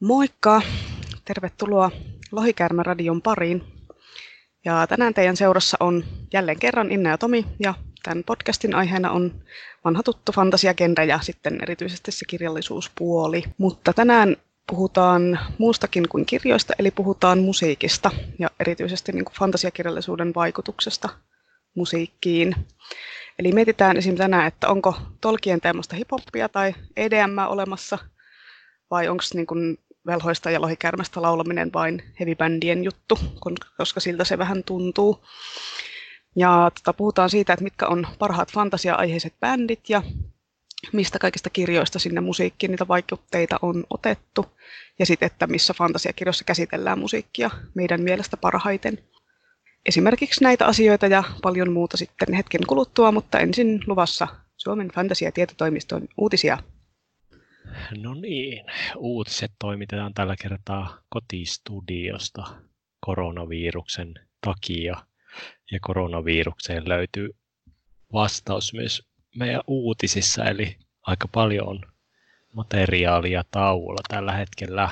Moikka! Tervetuloa Lohikäärmäradion pariin. Ja tänään teidän seurassa on jälleen kerran Inna ja Tomi, ja tämän podcastin aiheena on vanha tuttu fantasiagenre ja sitten erityisesti se kirjallisuuspuoli. Mutta tänään puhutaan muustakin kuin kirjoista, eli puhutaan musiikista ja erityisesti niin kuin fantasiakirjallisuuden vaikutuksesta musiikkiin. Eli mietitään esim. Tänään, että onko Tolkien teemasta hiphoppia tai EDM olemassa, vai onko niin kuin velhoista ja lohikärmestä laulaminen vain heavy-bändien juttu, koska siltä se vähän tuntuu. Ja puhutaan siitä, että mitkä on parhaat fantasia-aiheiset bändit ja mistä kaikista kirjoista sinne musiikkiin niitä vaikutteita on otettu. Ja sitten, että missä fantasiakirjoissa käsitellään musiikkia meidän mielestä parhaiten. Esimerkiksi näitä asioita ja paljon muuta sitten hetken kuluttua, mutta ensin luvassa Suomen fantasiatietotoimiston uutisia. No niin, uutiset toimitetaan tällä kertaa kotistudiosta koronaviruksen takia. Ja koronavirukseen löytyy vastaus myös meidän uutisissa, eli aika paljon on materiaalia tauolla tällä hetkellä.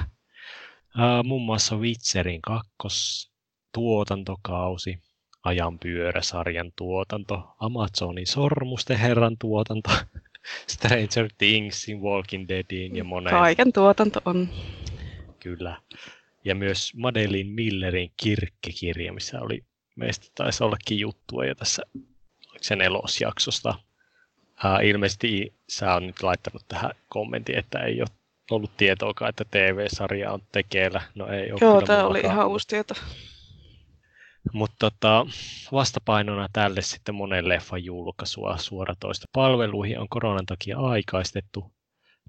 Muun muassa Witcherin kakkostuotantokausi, Ajanpyörä-sarjan tuotanto, Amazonin Sormusten herran tuotanto, Stranger Thingsin, Walking Deadin ja moneen. Kaiken tuotanto on. Kyllä. Ja myös Madeleine Millerin kirkkikirja, missä oli, meistä taisi ollakin juttua jo tässä sen elosjaksosta. Ilmeisesti sä on nyt laittanut tähän kommentin, että ei ole ollut tietoakaan, että TV-sarja on tekeillä. No ei ole. Joo, tämä oli ihan uusi tieto. Mutta vastapainona tälle sitten monen leffan julkaisua suoratoista palveluihin on koronan takia aikaistettu.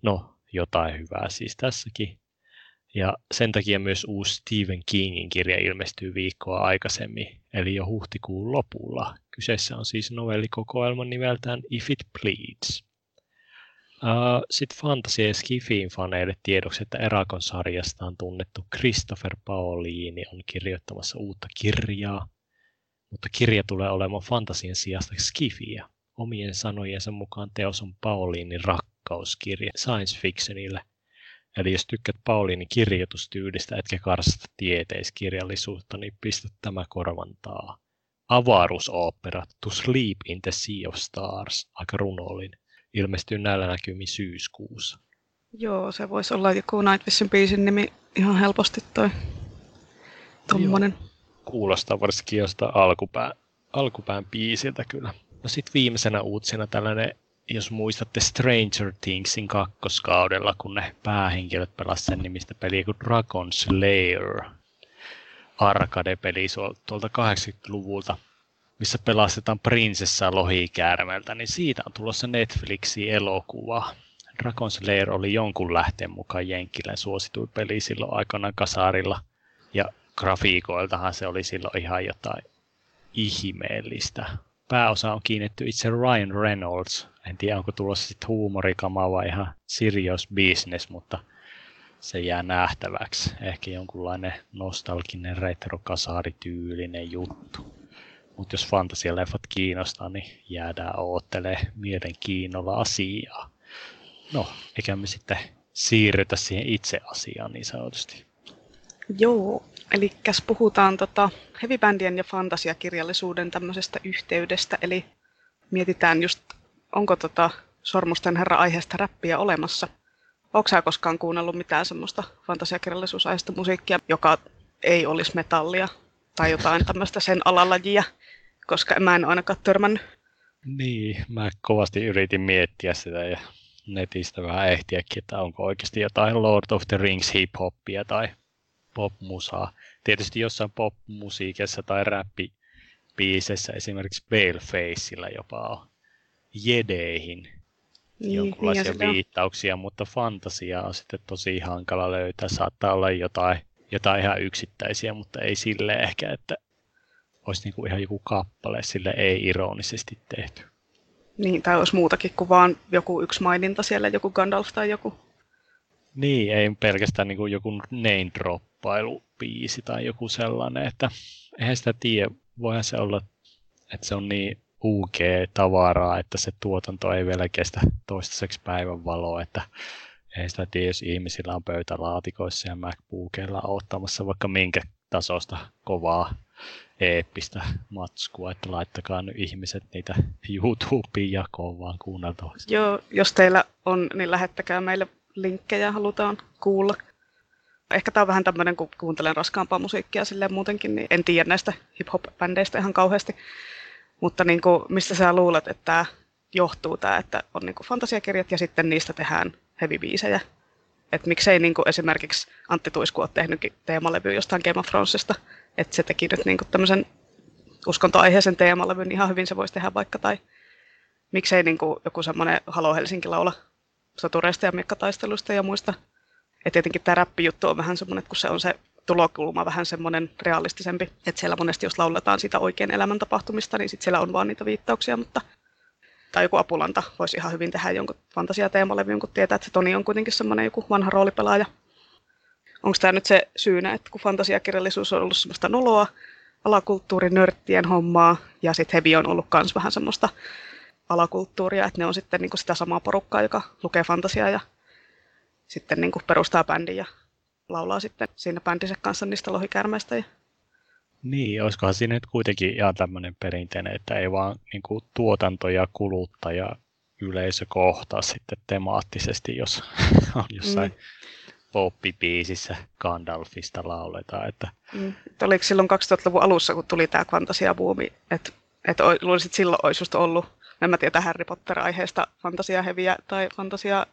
No, jotain hyvää siis tässäkin. Ja sen takia myös uusi Stephen Kingin kirja ilmestyy viikkoa aikaisemmin, eli jo huhtikuun lopulla. Kyseessä on siis novellikokoelma nimeltään If It Bleeds. Sitten fantasia- ja skifin faneille tiedoksi, että Eragon sarjastaan tunnettu Christopher Paolini on kirjoittamassa uutta kirjaa, mutta kirja tulee olemaan fantasian sijasta skifiä. Omien sanojensa mukaan teos on Paolinin rakkauskirja science fictionille. Eli jos tykkäät Paolinin kirjoitustyylistä etkä karsta tieteiskirjallisuutta, niin pistä tämä korvantaa. Avaruusooppera To Sleep in the Sea of Stars, aika Grunolin, ilmestyy näillä näkymin syyskuussa. Joo, se voisi olla joku Nightwishin biisin nimi ihan helposti toi tommonen. Joo, kuulostaa varsinkin jostain alkupään biisiltä kyllä. No sit viimeisenä uutisena tällainen, jos muistatte Stranger Thingsin kakkoskaudella, kun ne päähenkilöt pelasivat sen nimistä peliä kuin Dragon Slayer, arcade-peli tuolta 80-luvulta, missä pelastetaan prinsessaa lohikäärmeltä, niin siitä on tulossa Netflixiin elokuva. Dragon Slayer oli jonkun lähteen mukaan Jenkkilän suosituin peli silloin aikanaan kasarilla, ja grafiikoiltahan se oli silloin ihan jotain ihmeellistä. Pääosa on kiinnitty itse Ryan Reynolds. En tiedä, onko tulossa sitten huumorikamaa vai ihan serious business, mutta se jää nähtäväksi. Ehkä jonkunlainen nostalginen retrokasaarityylinen juttu. Mutta jos fantasialeffat kiinnostaa, niin jäädään oottelemaan mielenkiinnolla asiaa. No, eikä me sitten siirrytä siihen itse asiaan niin sanotusti. Joo, eli puhutaan heavy-bändien ja fantasiakirjallisuuden tämmöisestä yhteydestä, eli mietitään just, onko Sormusten herra-aiheesta räppiä olemassa. Oletko sä koskaan kuunnellut mitään semmoista fantasiakirjallisuusaiheista musiikkia, joka ei olisi metallia tai jotain tämmöistä sen alalajia, koska mä en ainakaan törmännyt. Niin, mä kovasti yritin miettiä sitä ja netistä vähän ehtiäkin, että onko oikeasti jotain Lord of the Rings hip-hoppia tai popmusaa. Tietysti jossain popmusiikissa tai räppibiisessä esimerkiksi Veilfacella jopa on jedeihin jonkinlaisia viittauksia, mutta fantasiaa on sitten tosi hankala löytää. Saattaa olla jotain ihan yksittäisiä, mutta ei silleen ehkä, että olisi niinku ihan joku kappale sille ei ironisesti tehty. Niin, tai olisi muutakin kuin vaan joku yksi maininta siellä, joku Gandalf tai joku. Niin, ei pelkästään niinku joku name droppailubiisi tai joku sellainen, että eihän sitä tiedä. Voihan se olla, että se on niin UG-tavaraa, että se tuotanto ei vielä kestä toistaiseksi päivän valoa, että ei sitä tiedä, jos ihmisillä on pöytälaatikoissa ja MacBookilla ottamassa vaikka minkä tasosta kovaa eeppistä matskua, että laittakaa nyt ihmiset niitä YouTubeen jakoon vaan kuunneltavaksi. Joo, jos teillä on, niin lähettäkää meille linkkejä, halutaan kuulla. Ehkä tämä on vähän tämmöinen, kun kuuntelen raskaampaa musiikkia silleen muutenkin, niin en tiedä näistä hip-hop-bändeistä ihan kauheasti. Mutta niin kuin, mistä sä luulet, että tämä johtuu, tämä, että on niin kuin fantasiakirjat ja sitten niistä tehdään heavy-biisejä. Että miksei niin kuin esimerkiksi Antti Tuisku ole tehnytkin teemalevyn jostain Game of Thronesista. Että se teki nyt niin kuin tämmöisen uskontoaiheisen teemalevyn, ihan hyvin se voisi tehdä vaikka. Tai miksei niin kuin joku semmoinen Haloo Helsinki laula sotureista ja mikkataisteluista ja muista. Ja tietenkin tämä räppijuttu on vähän semmoinen, että kun se on se tulokulma vähän semmoinen realistisempi, että siellä monesti jos lauletaan siitä oikean elämän tapahtumista, niin sitten siellä on vaan niitä viittauksia, mutta tai joku Apulanta voisi ihan hyvin tehdä jonkun fantasiateemalevyn, kun tietää, että se Toni on kuitenkin semmoinen joku vanha roolipelaaja. Onko tämä nyt se syynä, että kun fantasiakirjallisuus on ollut semmoista noloa, alakulttuurinörttien hommaa, ja sitten heavy on ollut myös vähän semmoista alakulttuuria, että ne on sitten niinku sitä samaa porukkaa, joka lukee fantasiaa ja sitten niin kuin perustaa bändin ja laulaa sitten siinä bändinsä kanssa niistä lohikäärmeistä. Ja... Niin, olisikohan siinä nyt kuitenkin ihan tämmöinen perinteinen, että ei vaan niin kuin tuotanto ja kuluttaja yleisö kohtaa sitten temaattisesti, jos on jossain poppibiisissä Gandalfista lauletaan. Että... Oliko silloin 2000-luvun alussa, kun tuli tämä fantasiabuumi, että luulisin, että silloin olisi just ollut, en mä tiedä, Harry Potter-aiheesta fantasiaheviä tai fantasia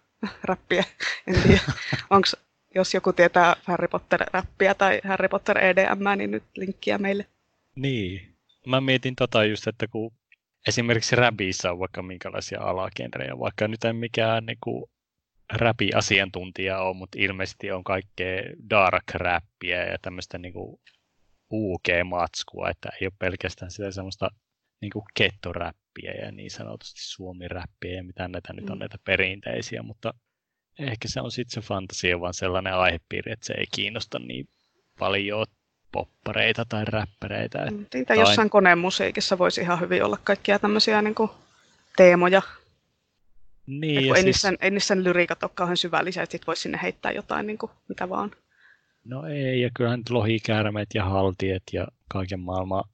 räppiä, en tiedä. Onks, jos joku tietää Harry Potter-räppiä tai Harry Potter EDM, niin nyt linkkiä meille. Niin. Mä mietin just, että kun esimerkiksi räpissä on vaikka minkälaisia alagenrejä, vaikka nyt en mikään niinku räpi-asiantuntija ole, mutta ilmeisesti on kaikkea dark-räppiä ja tämmöistä niinku UG-matskua, että ei ole pelkästään sitä semmoista niinku kettoräppiä ja niin sanotusti suomiräppiä ja mitä näitä nyt on näitä perinteisiä, mutta ehkä se on sitten se fantasia vaan sellainen aihepiiri, että se ei kiinnosta niin paljon poppareita tai räppäreitä. Niitä jossain koneen musiikissa voisi ihan hyvin olla kaikkia tämmöisiä niinku teemoja. Niin, ja siis... ei niissä lyriikat ole kauhean syvällisiä, että sit voisi sinne heittää jotain niinku mitä vaan. No ei, ja kyllähän lohikäärmeet ja haltiet ja kaiken maailman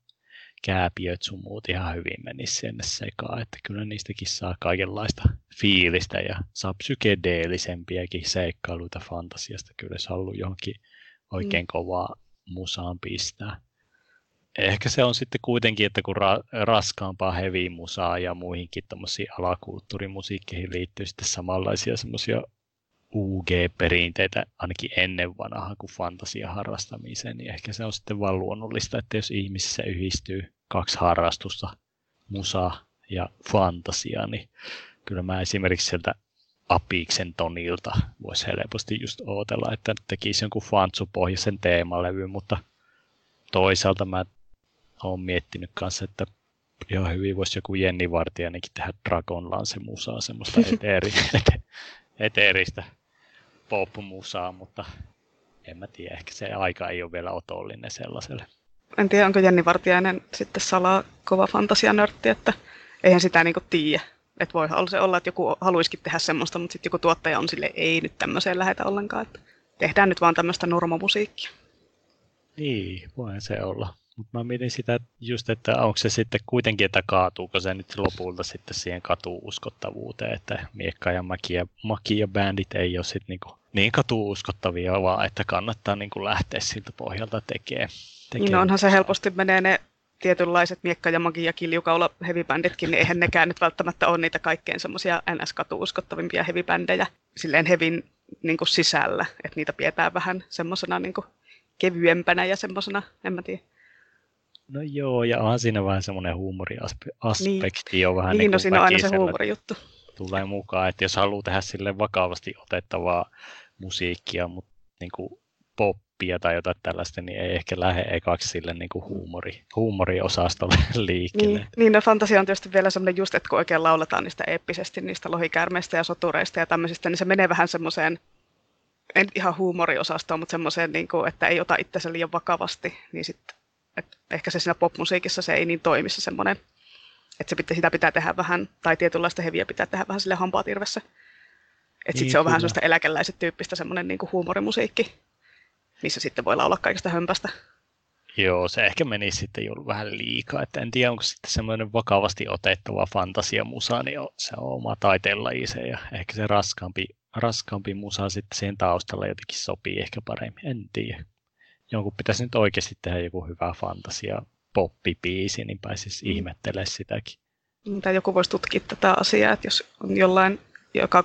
kääpiöt sun muut ihan hyvin menisi sinne sekaan, että kyllä niistäkin saa kaikenlaista fiilistä ja saa psykedeellisempiäkin seikkailuita fantasiasta, kyllä se on ollut johonkin oikein kovaa musaan pistää. Ehkä se on sitten kuitenkin, että kun raskaampaa heavy musaa ja muihinkin tämmöisiin alakulttuurimusiikkeihin liittyy sitten samanlaisia semmoisia UG-perinteitä ainakin ennen vanhaa kuin fantasiaharrastamiseen, niin ehkä se on sitten vaan luonnollista, että jos ihmisissä yhdistyy kaksi harrastusta, musa ja fantasia, niin kyllä mä esimerkiksi sieltä Apiksen Tonilta voisi helposti just ootella, että tekisi jonkun fantsupohjaisen teemalevyn, mutta toisaalta mä oon miettinyt kanssa, että ihan hyvin voisi joku Jenni Vartiainenkin tehdä Dragonlance musaa, semmoista eteeristä pop-musaa, mutta en mä tiedä, ehkä se aika ei ole vielä otollinen sellaiselle. En tiedä, onko Jenni Vartiainen sitten salaa kova fantasianörtti, että eihän sitä niinku tiedä. Että voi se olla, että joku haluisikin tehdä semmoista, mutta sitten joku tuottaja on silleen, ei nyt tämmöiseen lähetä ollenkaan. Että tehdään nyt vaan tämmöistä normamusiikkia. Niin, voi se olla. Mutta mä mietin sitä just, että onko se sitten kuitenkin, että kaatuuko se nyt lopulta sitten siihen katuuskottavuuteen, että Miekka ja Maki ja bändit ei ole sitten niin katuuskottavia, vaan että kannattaa niinku lähteä siltä pohjalta tekemään. No onhan se helposti menee ne tietynlaiset Miekka ja Maki ja Kiljukaula heavy-bänditkin, niin eihän nekään nyt välttämättä ole niitä kaikkein semmoisia NS-katuuskottavimpia heavy-bändejä silleen hevin niinku sisällä, että niitä pidetään vähän semmoisena niinku kevyempänä ja semmoisena, en mä tiedä. No joo, ja onhan siinä vähän semmoinen huumoriaspekti niin. On vähän niin kuin no, aina se huumorijuttu. Tulee mukaan, että jos haluaa tehdä sille vakavasti otettavaa musiikkia, mutta niin kuin poppia tai jotain tällaista, niin ei ehkä lähde ekaksi sille niin kuin huumoriosastolle liikkeelle. Niin, no fantasia on tietysti vielä semmoinen just, että kun oikein lauletaan niistä eeppisesti, niistä lohikäärmeistä ja sotureista ja tämmöisistä, niin se menee vähän semmoiseen, en ihan huumoriosastoon, mutta semmoiseen, niin kuin, että ei ota itseänsä liian vakavasti, niin sitten et ehkä se siinä popmusiikissa se ei niin toimi se semmoinen, että sitä pitää tehdä vähän, tai tietynlaista heviä pitää tehdä vähän silleen hampaatirvessä. Että sitten se on vähän sellaista eläkeläiset tyyppistä semmoinen niin kuin huumorimusiikki, missä sitten voi laulaa kaikesta hömpästä. Joo, se ehkä menisi sitten jo vähän liikaa. Että en tiedä, onko sitten semmoinen vakavasti otettava fantasiamusa, niin se on oma taiteenlaji ja ehkä se raskaampi musa sitten siihen taustalla jotenkin sopii ehkä paremmin. En tiedä. Jonkun pitäisi nyt oikeasti tehdä joku hyvä fantasia-poppibiisi, niin pääsisi ihmettelemään sitäkin. Tai joku voisi tutkia tätä asiaa, että jos on jollain,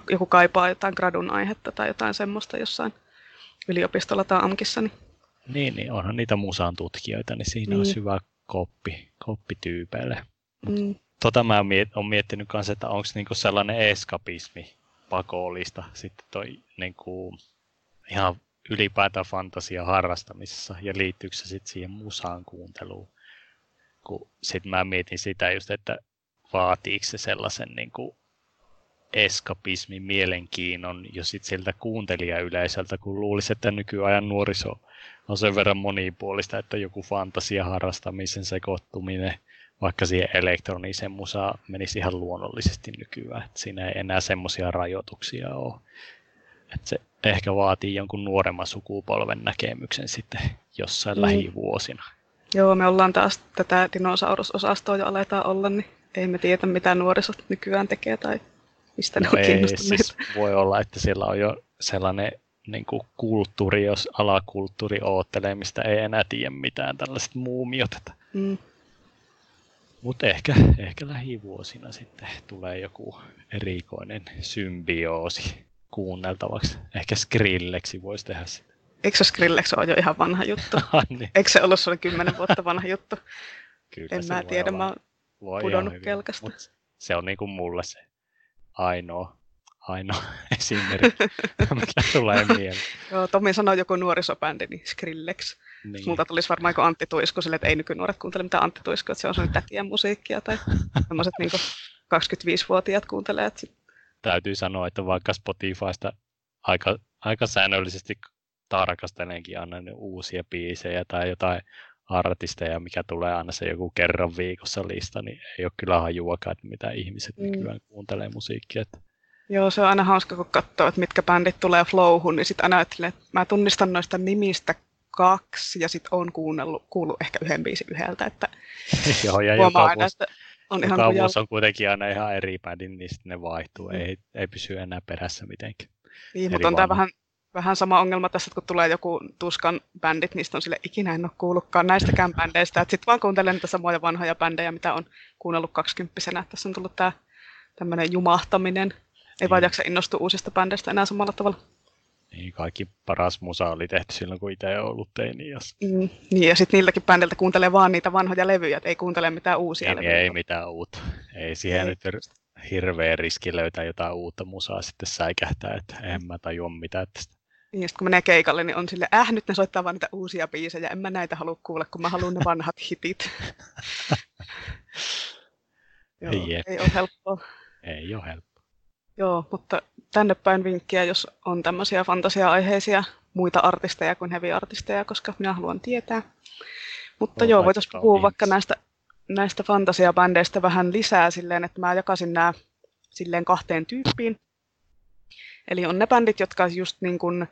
joku kaipaa jotain gradun aihetta tai jotain semmoista jossain yliopistolla tai AMKissa, niin... Niin, onhan niitä musaan tutkijoita, niin siinä olisi hyvä koppityypeille. Mm. Mä oon miettinyt kanssa, että onko niinku sellainen eskapismi pakollista sitten toi niinku ihan ylipäätään fantasia harrastamisessa ja liittyykö se sitten siihen musaan kuunteluun. Kun sitten mä mietin sitä just, että vaatiiko se sellaisen niinku eskapismin mielenkiinnon jo sitten siltä kuuntelijayleisöltä, kun luulisi, että nykyajan nuoriso on sen verran monipuolista, että joku fantasiaharrastamisen sekoittuminen vaikka siihen elektroniseen musaan menisi ihan luonnollisesti nykyään. Et siinä ei enää semmoisia rajoituksia ole. Et se ehkä vaatii jonkun nuoremman sukupolven näkemyksen sitten jossain lähivuosina. Joo, me ollaan taas tätä dinosaurusosastoa jo aletaan olla, niin ei me tiedä mitä nuorisot nykyään tekee tai mistä ne on kiinnostuneita. Siis voi olla, että siellä on jo sellainen... Niin kuin kulttuuri, jos alakulttuuri oottelee, mistä ei enää tiedä mitään, tällaiset muumiot. Mutta ehkä lähivuosina sitten tulee joku erikoinen symbioosi kuunneltavaksi. Ehkä Skrillexi voisi tehdä sitä. Eikö se Skrillex ole jo ihan vanha juttu? Niin. Eikö se ollut sulle 10 vuotta vanha juttu? Kyllä, en mä tiedä, mä oon pudonnut kelkasta. Mut se on niin kuin mulle se ainoa esimerkki, mikä tulee mieleen. Joo, Tomi sanoi joku nuorisobändi, niin Skrillex. Niin. Multa tulisi varmaan joku Antti Tuisku sille, että ei nykynuoret kuuntele mitään Antti Tuiskua, että se on sellainen tätien musiikkia tai tämmöiset niin 25-vuotiaat kuuntelee. Että... Täytyy sanoa, että vaikka Spotifysta aika säännöllisesti tarkastelenkin aina uusia biisejä tai jotain artisteja, mikä tulee aina se joku kerran viikossa lista, niin ei ole kyllä hajuakaan, että mitä ihmiset nykyään kuuntelee musiikkia. Että... Joo, se on aina hauska, kun katsoo, että mitkä bändit tulee flowhun, niin sitten aina ajattelee, että mä tunnistan noista nimistä 2 ja sitten oon kuullut ehkä 1 biisin yhdeltä, että joo, ja joka vuosi on kuitenkin aina ihan eri bändin, niin sitten ne vaihtuu, ei pysy enää perässä mitenkään. Niin, mutta on tämä vähän sama ongelma tässä, että kun tulee joku Tuskan bändit, niistä on sille ikinä en ole kuullutkaan näistäkään bändeistä, että sitten vaan kuuntelee niitä samoja vanhoja bändejä, mitä on kuunnellut 20-vuotiaana, että tässä on tullut tämä tämmöinen jumahtaminen. Ei vaan jaksa innostua uusista bändeistä enää samalla tavalla. Niin, kaikki paras musa oli tehty silloin, kun itse ei ollut teiniässä. Niin, ja sitten niiltäkin bändiltä kuuntelee vaan niitä vanhoja levyjä, ei kuuntele mitään uusia levyjä. Ei mitään uutta. Ei siihen nyt hirveä riski löytää jotain uutta musaa sitten säikähtää, että en mä tajua mitään tästä. Niin, ja sitten kun menee keikalle, niin on silleen, nyt ne soittaa vaan niitä uusia biisejä, en mä näitä halua kuulla, kun mä haluan ne vanhat hitit. Joo, ei ole helppoa. Ei ole helppoa. Joo, mutta tänne päin vinkkiä, jos on tämmöisiä fantasia-aiheisia muita artisteja kuin heavy-artisteja, koska minä haluan tietää. Mutta voitaisiin puhua vaikka näistä fantasia-bändeistä vähän lisää silleen, että mä jakaisin nämä silleen 2 tyyppiin. Eli on ne bändit, jotka just niin kuin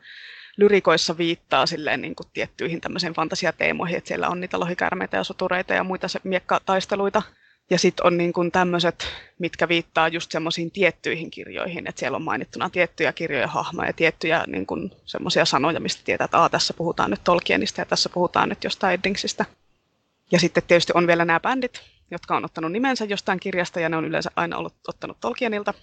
lyrikoissa viittaa silleen niin kuin tiettyihin tämmöisiin fantasiateemoihin, että siellä on niitä lohikäärmeitä ja sotureita ja muita miekkataisteluita. Ja sitten on niin kun tämmöiset, mitkä viittaa just semmoisiin tiettyihin kirjoihin, että siellä on mainittuna tiettyjä kirjoja, hahmoja ja tiettyjä niin kun semmoisia sanoja, mistä tietää, että tässä puhutaan nyt Tolkienista ja tässä puhutaan nyt jostain Eddingsistä. Ja sitten tietysti on vielä nämä bändit, jotka on ottanut nimensä jostain kirjasta ja ne on yleensä aina ottanut Tolkienilta.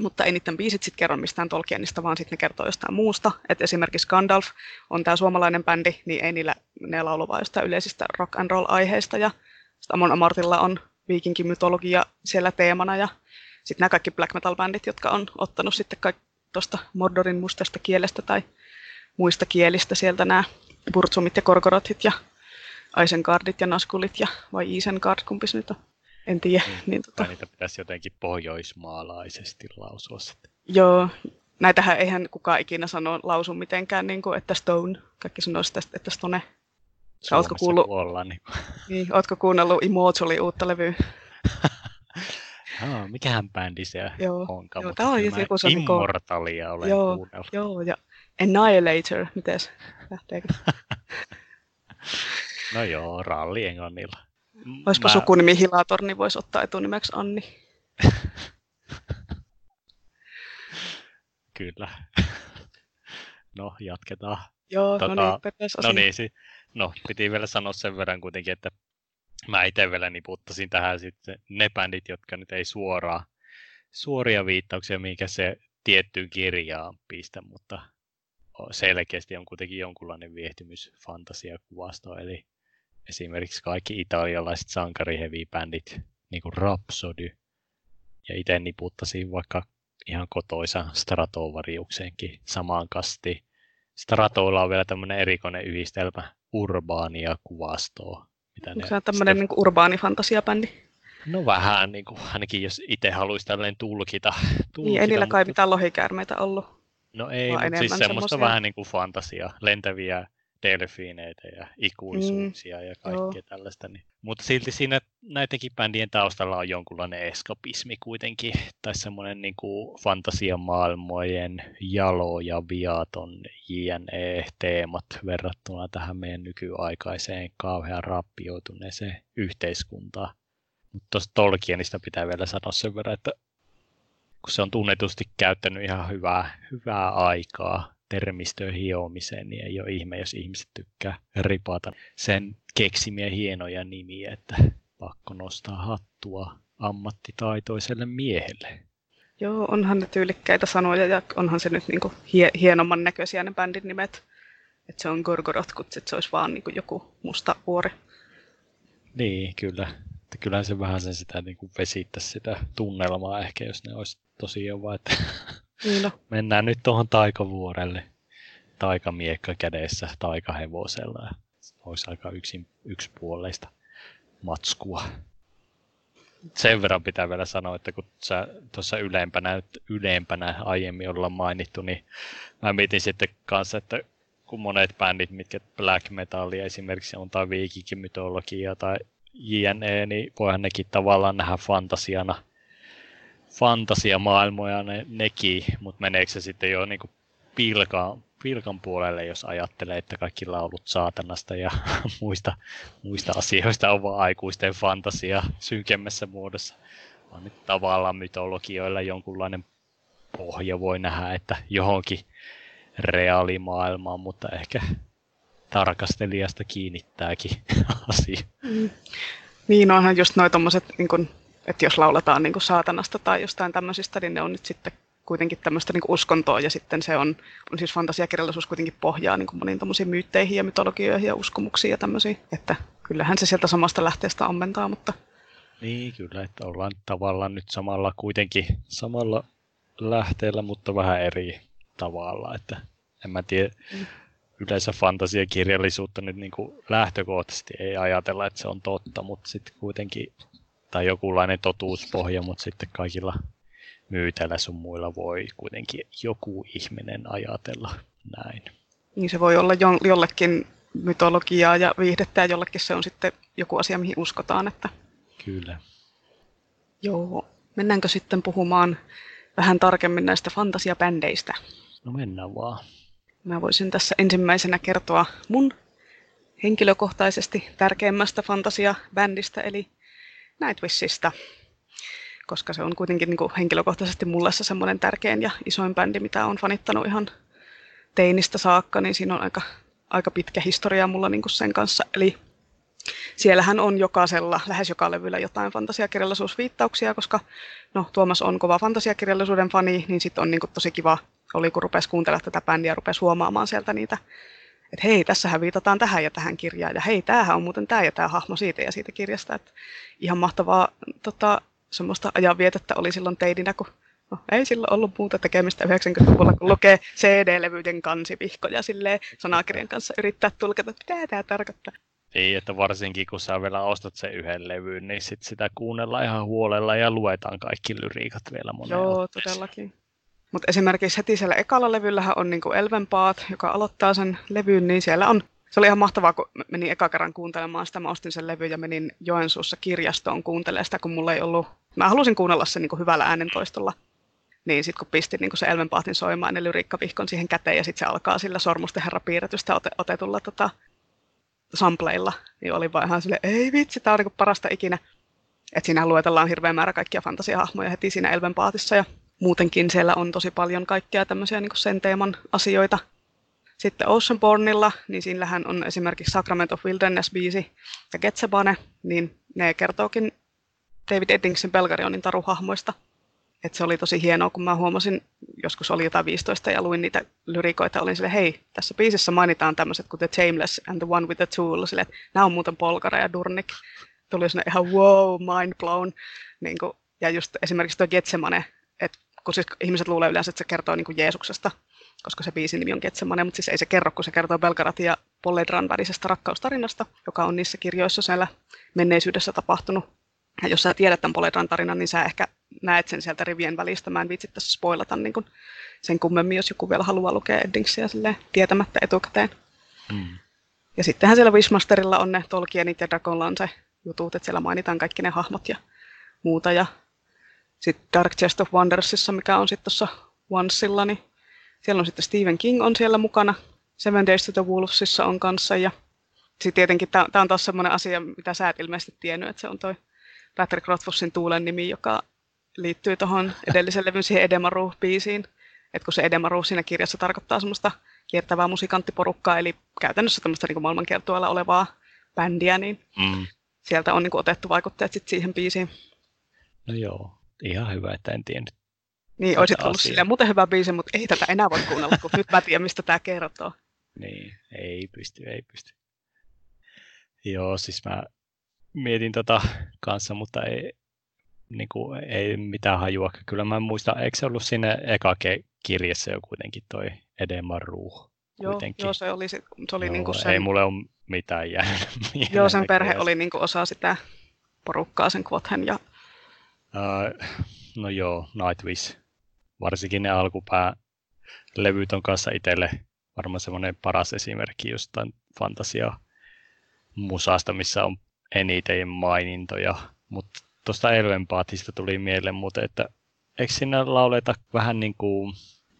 Mutta ei niiden biisit sitten kerro mistään Tolkienista, vaan sitten ne kertoo jostain muusta. Et esimerkiksi Gandalf on tämä suomalainen bändi, niin ei ne laulu vaan jostain yleisistä rock and roll aiheista ja Amon Amartilla on viikinkimytologia siellä teemana ja sitten nämä kaikki black metal-bändit, jotka on ottanut sitten tuosta Mordorin mustasta kielestä tai muista kielistä sieltä nämä Burzumit ja Gorgorothit ja Isengardit ja Naskulit ja vai Isengard, kumpis nyt on, en tiedä. Niitä pitäisi jotenkin pohjoismaalaisesti lausua sitten. Joo, näitähän eihän kukaan ikinä lausu mitenkään, niin kuin, että stone, kaikki sanoo sitä, että stone. Suomessa kuullut... Ootko kuunnellut Immozzolin uutta levyä? Mikähän bändi se onkaan, mutta Immortalia olen kuunnellut. Joo, ja Annihilator, mites lähteekö? No joo, ralli englannilla. Olisiko sukunimi Hilator, niin voisi ottaa etunimeksi Anni. Kyllä. No, jatketaan. Joo, no niin, piti vielä sanoa sen verran kuitenkin, että mä itse vielä niputtasin tähän sitten ne bändit, jotka nyt ei suoria viittauksia, mikä se tiettyyn kirjaan pistä, mutta selkeästi on kuitenkin jonkunlainen viehtymys fantasiakuvastoon, eli esimerkiksi kaikki italialaiset sankarihevi-bändit, niin kuin Rhapsody, ja itse niputtasin vaikka ihan kotoisan Stratovariukseenkin samaan kastiin. Stratoilla on vielä tämmöinen erikoinen yhdistelmä urbaania kuvastoa. Onko se on tämmöinen niin kuin urbaanifantasiabändi? No vähän, niin kuin, ainakin jos itse haluaisi tälleen tulkita. Niin, ei niillä kai mitään lohikäärmeitä ollut. No ei, mutta siis semmoista vähän niin kuin fantasia, lentäviä delfiineitä ja ikuisuuksia ja kaikkea tällaista. Niin. Mutta silti siinä näidenkin bändien taustalla on jonkunlainen eskapismi kuitenkin, tai semmoinen niin kuin fantasiamaailmojen jalo ja viaton JNE-teemat verrattuna tähän meidän nykyaikaiseen kauhean rappioituneeseen yhteiskuntaan. Mutta tuosta Tolkienista pitää vielä sanoa sen verran, että kun se on tunnetusti käyttänyt ihan hyvää aikaa termistöön hiomiseen, niin ei ole ihme, jos ihmiset tykkää ripata sen keksimiä hienoja nimiä, että pakko nostaa hattua ammattitaitoiselle miehelle. Joo, onhan ne tyylikkäitä sanoja ja onhan se nyt niinku hienomman näköisiä ne bändin nimet, että se on Gorgoroth, kun se olisi vaan niinku joku musta vuori. Niin, kyllä. Kyllähän se vähän sen sitä niin kuin vesittäisi sitä tunnelmaa ehkä, jos ne olisi tosiaan vaan, että mennään nyt tuohon taikavuorelle, taikamiekka kädessä, taikahevosella. Olisi aika yksipuoleista matskua. Sen verran pitää vielä sanoa, että kun sä tuossa ylempänä aiemmin ollaan mainittu, niin mä mietin sitten kanssa, että kun monet bändit, mitkä black metallia esimerkiksi on tai viikinkimytologiaa tai JNE, niin voihan nekin tavallaan nähdä fantasiamaailmoja nekin, mutta meneekö se sitten jo niinku pilkan puolelle, jos ajattelee, että kaikki laulut saatanasta ja muista asioista on vaan aikuisten fantasia synkemmässä muodossa. Vaan nyt tavallaan mytologioilla jonkunlainen pohja voi nähdä, että johonkin reaalimaailmaan, mutta ehkä tarkastelijasta kiinnittääkin asia. Niin, onhan just noi tommoset, niin kun, että jos lauletaan niin kun saatanasta tai jostain tämmöisistä, niin ne on nyt sitten kuitenkin tämmöistä niin kun uskontoa, ja sitten se on siis fantasiakirjallisuus kuitenkin pohjaa niin kun moniin tommosiin myytteihin ja mytologioihin ja uskomuksiin ja tämmöisiin, että kyllähän se sieltä samasta lähteestä ammentaa, mutta... Niin, kyllä, että ollaan tavallaan nyt samalla lähteellä, mutta vähän eri tavalla, että en mä tiedä... Yleensä fantasiakirjallisuutta nyt niin kuin lähtökohtaisesti ei ajatella, että se on totta, mutta sitten kuitenkin, tai jokinlainen totuuspohja, mutta sitten kaikilla myyteillä sun muilla voi kuitenkin joku ihminen ajatella näin. Niin se voi olla jollekin mytologiaa ja viihdettä ja jollekin se on sitten joku asia, mihin uskotaan. Että... Kyllä. Joo, mennäänkö sitten puhumaan vähän tarkemmin näistä fantasiabändeistä? No mennään vaan. Mä voisin tässä ensimmäisenä kertoa mun henkilökohtaisesti tärkeimmästä fantasiabändistä, eli Nightwishista, koska se on kuitenkin niin kuin henkilökohtaisesti mulle se semmoinen tärkein ja isoin bändi, mitä olen fanittanut ihan teinistä saakka, niin siinä on aika pitkä historia mulla niin kuin sen kanssa. Eli siellähän on lähes joka levyllä jotain fantasiakirjallisuusviittauksia, koska Tuomas on kova fantasiakirjallisuuden fani, niin sitten on niin kuin tosi kiva... Oli, kun rupesi kuuntelemaan tätä bändiä ja rupesi huomaamaan sieltä niitä, että hei, tässähän viitataan tähän ja tähän kirjaan, ja hei, tämähän on muuten tämä ja tämä hahmo siitä ja siitä kirjasta. Että ihan mahtavaa semmoista ajanvietettä oli silloin teininä, kun ei silloin ollut muuta tekemistä 90-luvulla, kun lukee CD-levyiden kansivihkoja silleen sanakirjan kanssa yrittää tulkata, mitä tämä tarkoittaa. Ei, että varsinkin kun sä vielä ostat sen yhden levyyn, niin sit sitä kuunnellaan ihan huolella ja luetaan kaikki lyriikat vielä moneen otteeseen. Todellakin. Mutta esimerkiksi heti siellä ekalla levyllähän on niinku Elvenpaat, joka aloittaa sen levyyn, niin siellä on, se oli ihan mahtavaa, kun menin eka kerran kuuntelemaan sitä, mä ostin sen levyn ja menin Joensuussa kirjastoon kuuntelemaan sitä, kun mulla ei ollut Mä halusin kuunnella sen niin kuin hyvällä äänentoistolla. Niin sitten kun pistin niin kun se Elvenbahtin soimaan ja lyriikkavihkon siihen käteen ja sitten se alkaa sillä Sormusten herra piirretystä otetulla sampleilla, niin oli vaan ihan silleen, ei vitsi, tää on niin kuin parasta ikinä. Että siinähän luetellaan hirveä määrä kaikkia fantasiahahmoja heti siinä Elvenbahtissa ja muutenkin siellä on tosi paljon kaikkia tämmöisiä niin kuin sen teeman asioita. Sitten Oceanbornilla, niin siinähän on esimerkiksi Sacrament of Wilderness-biisi ja Getsebane, niin ne kertookin David Eddingsin Belgarionin taruhahmoista. Et se oli tosi hienoa, kun mä huomasin, joskus oli jotain 15 ja luin niitä lyrikoita, olin silleen, hei, tässä biisissä mainitaan tämmöiset kuin The Tameless and the One with the Tool, silleen, että nämä on muuten Polkara ja Durnik. Tuli sinne ihan wow, mind blown. Niin kun, ja just esimerkiksi tuo Getsemane, että kun siis ihmiset luulee yleensä, että se kertoo niin kuin Jeesuksesta, koska se biisin nimi on Getsemane, mutta siis ei se kerro, kun se kertoo Belgaratin ja Polledran välisestä rakkaustarinasta, joka on niissä kirjoissa siellä menneisyydessä tapahtunut. Ja jos sä tiedät tämän Polledran tarinan, niin sä ehkä näet sen sieltä rivien välistä. Mä en viitsi tässä spoilata niin kun sen kummemmin, jos joku vielä haluaa lukea Eddingsia silleen, tietämättä etukäteen. Mm. Ja sittenhän siellä Wishmasterilla on ne Tolkienit ja Dragonlance jutut, että siellä mainitaan kaikki ne hahmot ja muuta. Ja sitten Dark Chest of Wondersissa, mikä on sitten tuossa Oncella, niin siellä on sitten Stephen King on siellä mukana. Seven Days to the Wolvesissa on kanssa. Ja sitten tietenkin tämä on taas semmoinen asia, mitä sä et ilmeisesti tiennyt, että se on toi Patrick Rothfussin Tuulen nimi, joka liittyy tuohon edellisen levyn siihen Edema Ruh-biisiin. Että kun se Edema Ruh siinä kirjassa tarkoittaa semmoista kiertävää musiikanttiporukkaa, eli käytännössä tämmöistä niin kuin maailmankiertueella olevaa bändiä, niin sieltä on niin kuin otettu vaikutteet sitten siihen biisiin. No joo, ihan hyvä, että en tiennyt. Niin, olisit ollut silleen muuten hyvä biisi, mutta ei tätä enää voi kuunnella, kun nyt mä tiedän, mistä tämä kertoo. Niin, ei pysty. Joo, siis mä mietin kanssa, mutta ei mitään hajua. Kyllä mä muistan, eikö se ollut siinä eka kirjassa jo kuitenkin toi Edema Ruh? Joo, se oli joo, niinku sen... Ei mulle ole mitään jäänyt. Joo, sen perhe oli niinku osa sitä porukkaa, sen Quathen ja... No joo, Nightwish. Varsinkin ne alkupäälevyt on kanssa itselle varmaan semmoinen paras esimerkki jostain fantasiaa musasta, missä on eniten mainintoja. Mutta tuosta Elvenbahtista tuli mieleen muuten, että eikö siinä lauleta vähän niin kuin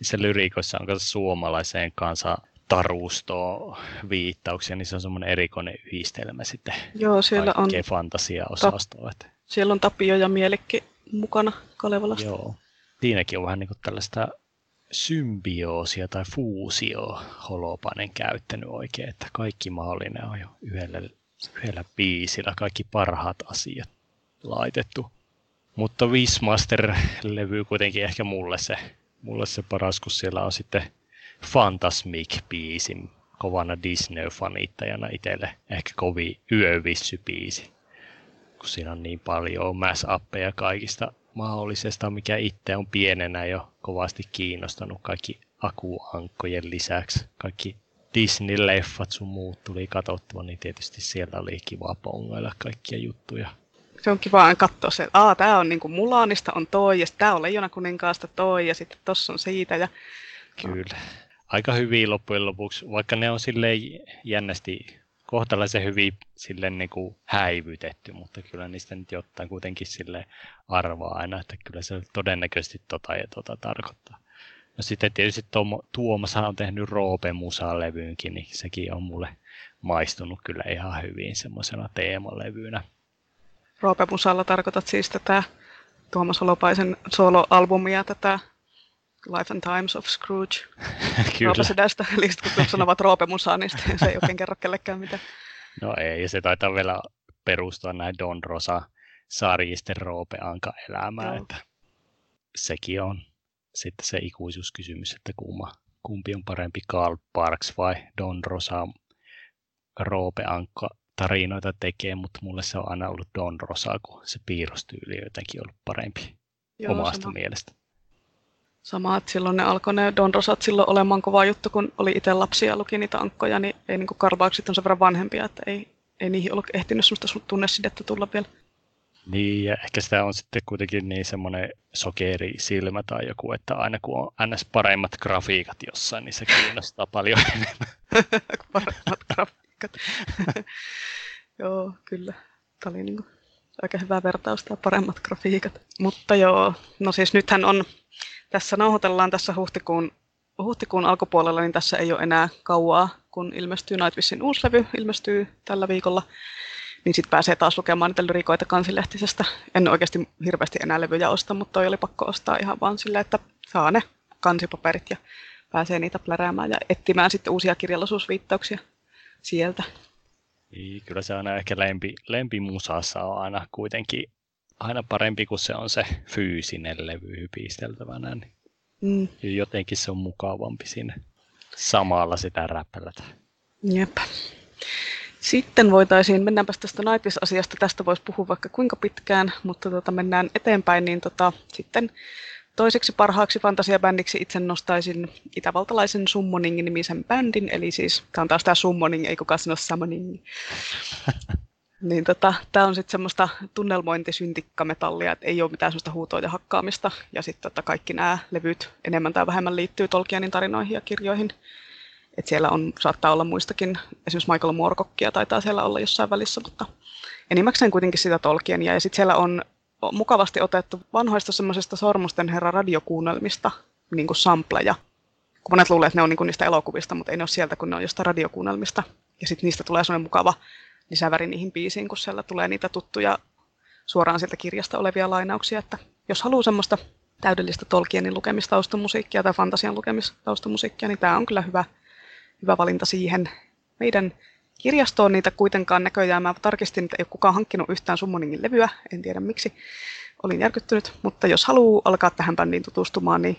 se lyriikoissa on kanssa suomalaiseen kanssa tarustoon viittauksia, niin se on semmoinen erikoinen yhdistelmä sitten. Joo, siellä on fantasia-osastoa. Siellä on Tapio ja Mielikki mukana Kalevalasta. Joo. Siinäkin on vähän niin kuin tällaista symbioosia tai fuusioa Holopainen käyttänyt oikein, että kaikki mahdollinen on jo yhdellä biisillä, kaikki parhaat asiat laitettu. Mutta Wishmaster-levy kuitenkin ehkä mulle se paras, kun siellä on sitten Fantasmic-biisi, kovana Disney-fanittajana itselle, ehkä kovin yövissy-biisi. Kun siinä on niin paljon mash-uppeja kaikista mahdollisesta, mikä itse on pienenä jo kovasti kiinnostanut. Kaikki akuankkojen lisäksi, kaikki Disney-leffat sun muut tuli katsottua, niin tietysti siellä oli kiva pongailla kaikkia juttuja. Se on kiva katsoa se, että tää on niinku Mulanista on toi, ja tää on Leijonakuninkaasta toi, ja sitten tossa on siitä. Ja... Kyllä. Aika hyviä loppujen lopuksi, vaikka ne on silleen jännästi... kohtalaisen hyvin silleen niin kuin häivytetty, mutta kyllä niistä nyt jotain kuitenkin sille arvaa aina, että kyllä se todennäköisesti ja tarkoittaa. No sitten tietysti Tuomashan on tehnyt Roope Musa-levyynkin, niin sekin on mulle maistunut kyllä ihan hyvin semmoisena teemalevynä. Roope Musalla tarkoitat siis tätä Tuomas Holopaisen soloalbumia, tätä Life and Times of Scrooge. Roope Sedästä, eli kun sanovat Roope Musaa, niin se ei oikein kerro kellekään mitään. No ei, se taitaa vielä perustua näin Don Rosa-sarjisten Roope Anka elämään. Että sekin on sitten se ikuisuuskysymys, että kumpi on parempi, Karl Parks vai Don Rosa Roope Anka tarinoita tekee, mutta mulle se on aina ollut Don Rosa, kun se piirrostyyli jotenkin ollut parempi. Joo, omasta mielestä. Sama, että silloin ne alkoi ne Don Rosat silloin olemaan kova juttu, kun oli itse lapsia ja luki niitä ankkoja, niin ei niinku karvaukset on sen verran vanhempia, että ei niihin ollut ehtinyt semmoista tunnesidettä tulla vielä. Niin, ja ehkä sitä on sitten kuitenkin niin semmoinen sokerisilmä tai joku, että aina kun on ns. Paremmat grafiikat jossain, niin se kiinnostaa paljon enemmän. Paremmat grafiikat. Joo, kyllä. Tämä oli niinku Aika hyvä vertaus tai paremmat grafiikat. Mutta joo, no siis nythän on, tässä nauhoitellaan tässä huhtikuun alkupuolella, niin tässä ei ole enää kauaa, kun ilmestyy Nightwishin uusi levy, ilmestyy tällä viikolla. Niin sitten pääsee taas lukemaan niitä lyrikoita kansilehtisestä. En oikeasti hirveästi enää levyjä osta, mutta toi oli pakko ostaa ihan vaan sillä, että saa ne kansipaperit ja pääsee niitä pläräämään ja etsimään sitten uusia kirjallisuusviittauksia sieltä. Kyllä se on ehkä lempimusassa on aina kuitenkin aina parempi, kun se on se fyysinen levy pisteltävänä. Niin jotenkin se on mukavampi siinä samalla sitä räppälätä. Jep. Sitten voitaisiin, mennäänpäs tästä Nightwish-asiasta, tästä voisi puhua vaikka kuinka pitkään, mutta mennään eteenpäin, niin sitten toiseksi parhaaksi fantasiabändiksi itse nostaisin itävaltalaisen Summoning-nimisen bändin, eli siis tämä on taas tämä Summoning, ei kukaan sano Summoning. Niin tämä on sitten semmoista tunnelmointisyntikkametallia, että ei ole mitään semmoista huutoa ja hakkaamista, ja sitten kaikki nämä levyt enemmän tai vähemmän liittyy Tolkienin tarinoihin ja kirjoihin. Et siellä on, saattaa olla muistakin, esimerkiksi Michael Moorcockia taitaa siellä olla jossain välissä, mutta enimmäkseen kuitenkin sitä Tolkienia. Ja sitten siellä on mukavasti otettu vanhoista semmoisesta Sormusten herra radiokuunnelmista niin kuin sampleja. Kun monet luulee, että ne on niin kuin niistä elokuvista, mutta ei ne ole sieltä, kun ne on jostain radiokuunnelmista. Ja sitten niistä tulee semmoinen mukava lisäväri niihin biisiin, kun siellä tulee niitä tuttuja suoraan sieltä kirjasta olevia lainauksia. Että jos haluaa semmoista täydellistä Tolkienin lukemistaustamusiikkia tai fantasian lukemistaustamusiikkia, niin tämä on kyllä hyvä valinta siihen. Meidän kirjastoon niitä kuitenkaan näköjään. Mä tarkistin, että ei ole kukaan hankkinut yhtään Summoningin levyä. En tiedä miksi. Olin järkyttynyt. Mutta jos haluaa alkaa tähän bändiin tutustumaan, niin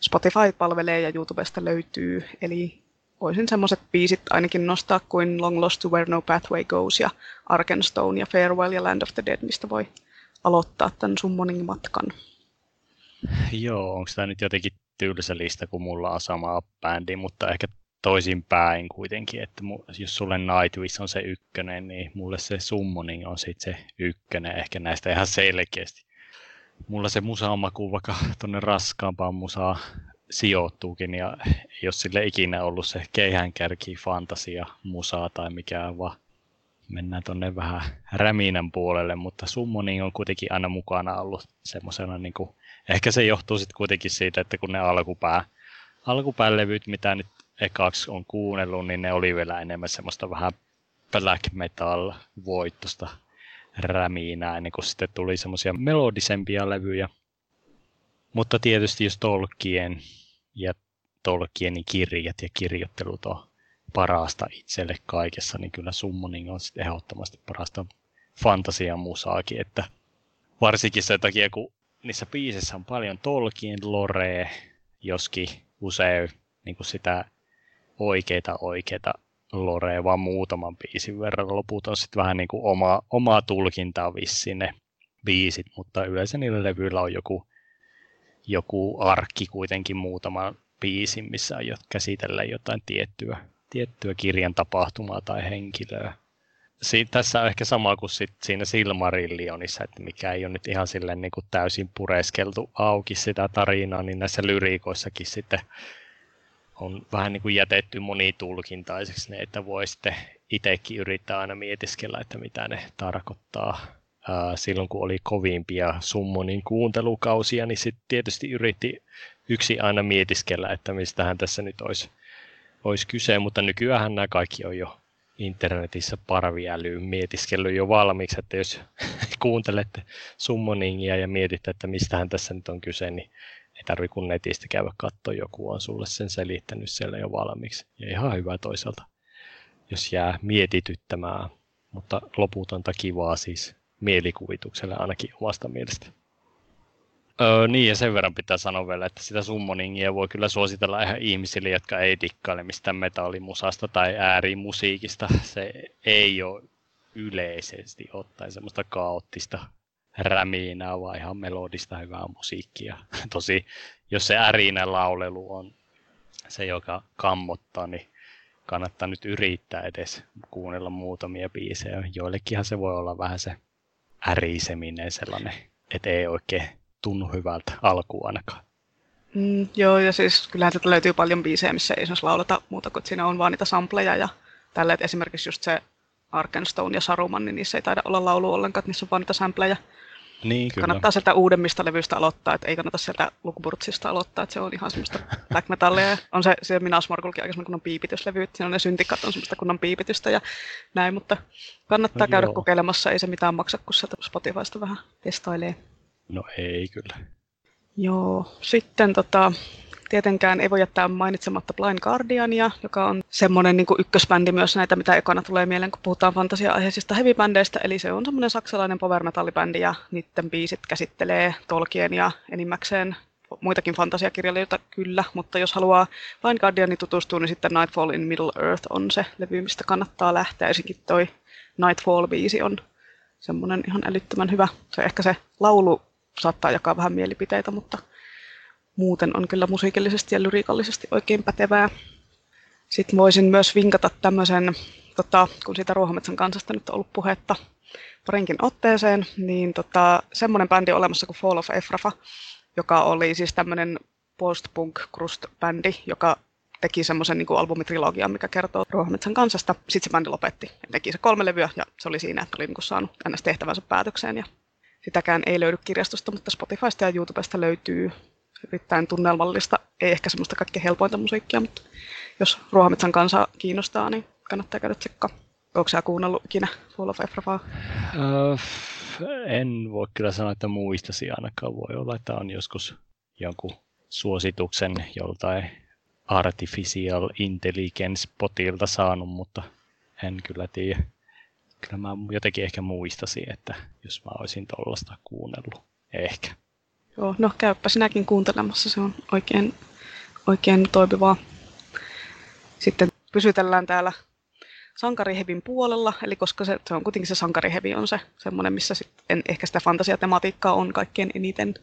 Spotify palvelee ja YouTubesta löytyy. Eli voisin semmoiset biisit ainakin nostaa kuin Long Lost to Where No Pathway Goes ja Arkenstone ja Farewell ja Land of the Dead, mistä voi aloittaa tämän Summoningin matkan. Joo, onko tämä nyt jotenkin tylsä lista, kun mulla on samaa bändi, mutta ehkä toisinpäin kuitenkin, että jos sulle Nightwish on se ykkönen, niin mulle se Summoning on sitten se ykkönen, ehkä näistä ihan selkeästi. Mulla se musa on maku, vaikka tuonne raskaampaan musaa sijoittuukin, ja ei ole sille ikinä ollut se keihänkärki, fantasia, musaa tai mikään, vaan mennään tuonne vähän räminän puolelle, mutta Summoning on kuitenkin aina mukana ollut semmoisena, niin kuin, ehkä se johtuu sitten kuitenkin siitä, että kun ne alkupäälevyt, mitä nyt ekaksi on kuunnellut, niin ne oli vielä enemmän semmoista vähän black metal voittosta räminää, ennen kuin sitten tuli semmoisia melodisempia levyjä. Mutta tietysti jos Tolkien ja Tolkienin kirjat ja kirjoittelut on parasta itselle kaikessa, niin kyllä Summoning on sitten ehdottomasti parasta fantasiamusaakin, että varsinkin sen takia, kun niissä biisissä on paljon Tolkien lorea, joskin usein niin kuin sitä oikeita lorea, vaan muutaman biisin verran. Loput on sitten vähän niin kuin omaa tulkintaa vissiin ne biisit, mutta yleensä niillä levyillä on joku arkki kuitenkin muutaman biisin, missä aiot käsitellä jotain tiettyä kirjan tapahtumaa tai henkilöä. Tässä on ehkä sama kuin sit siinä Silmarillionissa, että mikä ei ole nyt ihan silleen niin kuin täysin pureskeltu auki sitä tarinaa, niin näissä lyriikoissakin sitten on vähän niin kuin jätetty monitulkintaiseksi ne, että voi sitten itsekin yrittää aina mietiskellä, että mitä ne tarkoittaa. Silloin kun oli kovimpia Summonin kuuntelukausia, niin sitten tietysti yritti yksi aina mietiskellä, että mistähän tässä nyt olisi kyse, mutta nykyäänhän nämä kaikki on jo internetissä parviälyyn mietiskellyt jo valmiiksi, että jos kuuntelette Summoningia ja mietitte, että mistähän tässä nyt on kyse, niin ei tarvitse kun netistä käydä katsoa, joku on sulle sen selittänyt siellä jo valmiiksi. Ja ihan hyvä toisaalta, jos jää mietityttämään, mutta loputonta kivaa siis mielikuvitukselle ainakin omasta mielestä. Niin ja sen verran pitää sanoa vielä, että sitä Summoningia voi kyllä suositella ihan ihmisille, jotka ei dikkaile mistään metallimusasta tai äärimusiikista. Se ei ole yleisesti ottaen semmoista kaoottista räminää, vaan ihan melodista hyvää musiikkia. Tosi, jos se ärinä laulelu on se, joka kammottaa, niin kannattaa nyt yrittää edes kuunnella muutamia biisejä. Joillekinhan se voi olla vähän se äriseminen sellainen, et ei oikein tunnu hyvältä alkuun ainakaan. Joo, ja siis kyllähän sieltä löytyy paljon biisejä, missä ei esimerkiksi laulata muuta kuin siinä on vaan niitä sampleja ja tällä, että esimerkiksi just se Arkenstone ja Saruman, niin niissä ei taida olla laulu ollenkaan, että niissä on vaan niitä sampleja. Niin, kannattaa sieltä uudemmista levyistä aloittaa, että ei kannata sieltä Lukburtsista aloittaa, että se on ihan semmoista black metallia. On se Minasmarkulkin aika semmoinen kunnon piipityslevy, että siinä on ne syntikat, on semmoista kunnon piipitystä ja näin, mutta kannattaa käydä kokeilemassa, ei se mitään maksa, kun sieltä Spotifysta vähän testailee. No ei kyllä. Joo, sitten tietenkään ei voi jättää mainitsematta Blind Guardiania, joka on semmoinen niin kuin ykkösbändi myös näitä, mitä ekana tulee mieleen, kun puhutaan fantasia-aiheisista heavy-bändeistä. Eli se on semmoinen saksalainen power-metallibändi ja niiden biisit käsittelee Tolkien ja enimmäkseen muitakin fantasiakirjailijoita kyllä, mutta jos haluaa Blind Guardianin tutustua, niin sitten Nightfall in Middle Earth on se levy, mistä kannattaa lähteä. Esimerkiksi toi Nightfall-biisi on semmoinen ihan älyttömän hyvä. Se ehkä se laulu saattaa jakaa vähän mielipiteitä, mutta muuten on kyllä musiikillisesti ja lyriikallisesti oikein pätevää. Sitten voisin myös vinkata tämmöisen, kun siitä Ruohometsän kansasta nyt on ollut puhetta parinkin otteeseen, niin semmoinen bändi on olemassa kuin Fall of Ephrafa, joka oli siis tämmöinen post-punk-crust-bändi, joka teki semmoisen niin kuin albumitrilogian, mikä kertoo Ruohometsän kansasta. Sitten se bändi lopetti. Teki se 3 levyä ja se oli siinä, että oli niin kuin saanut ns. Tehtävänsä päätökseen. Ja sitäkään ei löydy kirjastosta, mutta Spotifysta ja YouTubesta löytyy. Erittäin tunnelmallista, ei ehkä semmoista kaikkein helpointa musiikkia, mutta jos Ruohometsän kansaa kiinnostaa, niin kannattaa käydä tsekkaa. Oletko sinä kuunnellut ikinä Fall of Ephrafa? En voi kyllä sanoa, että muistasi ainakaan. Voi olla, että on joskus jonkun suosituksen joltain Artificial Intelligence-potilta saanut, mutta en kyllä tiedä. Kyllä mä jotenkin ehkä muistasin, että jos mä olisin tollaista kuunnellut. Ehkä. Joo, no käypä sinäkin kuuntelemassa, se on oikein toimivaa. Sitten pysytellään täällä sankarihevin puolella, eli koska se on kuitenkin se sankarihevi on se semmoinen, missä sitten ehkä sitä fantasiatematiikkaa on kaikkein eniten.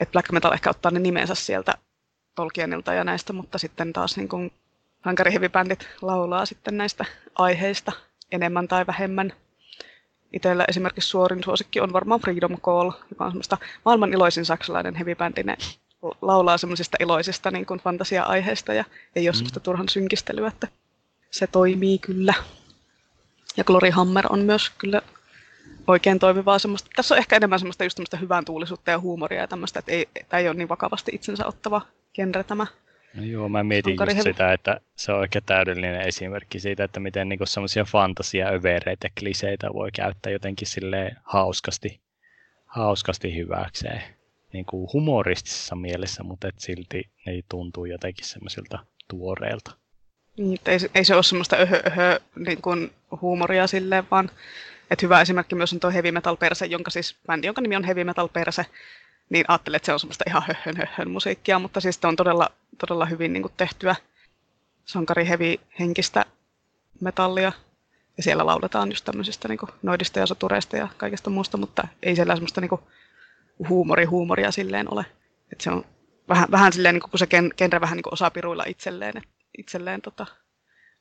Että black metal ehkä ottaa ne nimensä sieltä Tolkienilta ja näistä, mutta sitten taas niin kun sankarihevibändit laulaa sitten näistä aiheista enemmän tai vähemmän. Itsellä esimerkiksi suorin suosikki on varmaan Freedom Call, joka on semmoista maailman iloisin saksalainen heavy-bändi. Ne laulaa semmoisista iloisista niin kuin fantasia-aiheista ja ei ole semmoista turhan synkistelyä, että se toimii kyllä. Ja Glory Hammer on myös kyllä oikein toimivaa semmoista. Tässä on ehkä enemmän semmoista just tämmöistä hyvän tuulisuutta ja huumoria ja tämmöistä, että tämä ei ole niin vakavasti itsensä ottava genre tämä. No joo, mä mietin just sitä, että se on oikein täydellinen esimerkki siitä, että miten niinku semmoisia fantasiaövereitä ja kliseitä voi käyttää jotenkin silleen hauskasti hyväkseen. Niinku humoristisessa mielessä, mutta et silti ne tuntuu jotenkin semmoisilta tuoreilta. Niin, ei se ole semmoista niin kuin huumoria silleen, vaan että hyvä esimerkki myös on tuo Heavy Metal Perse, jonka nimi on Heavy Metal Perse. Niin ajattelin, että se on semmoista ihan höhön musiikkia, mutta siis on todella hyvin niin kuin tehtyä sankarihevi-henkistä metallia. Ja siellä lauletaan just tämmöisistä niin kuin noidista ja sotureista ja kaikesta muusta, mutta ei siellä semmoista niin kuin huumoria silleen ole. Että se on vähän silleen, niin kuin, kun se genre vähän niin kuin osaa piruilla itselleen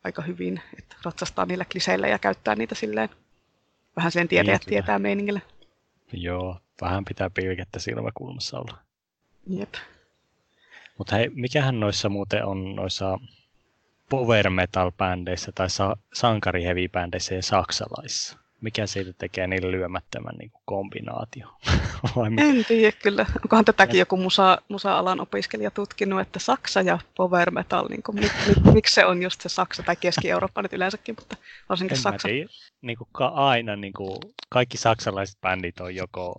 aika hyvin, että ratsastaa niillä kliseillä ja käyttää niitä silleen vähän sen tietää meiningillä. Joo, vähän pitää pilkettä silmäkulmassa olla. Jep. Mutta hei, mikähän noissa muuten on noissa power metal-bändeissä tai sankarihevi-bändeissä ja saksalaisissa? Mikä siitä tekee niille lyömättömän niin kuin kombinaatio? En tiedä kyllä. Onkohan tätäkin joku musa-alan opiskelija tutkinut, että Saksa ja power metal, niin kuin, miksi se on just se Saksa tai Keski-Eurooppa nyt yleensäkin, mutta varsinkin Saksa. Niin kuin aina niin kuin kaikki saksalaiset bändit on joko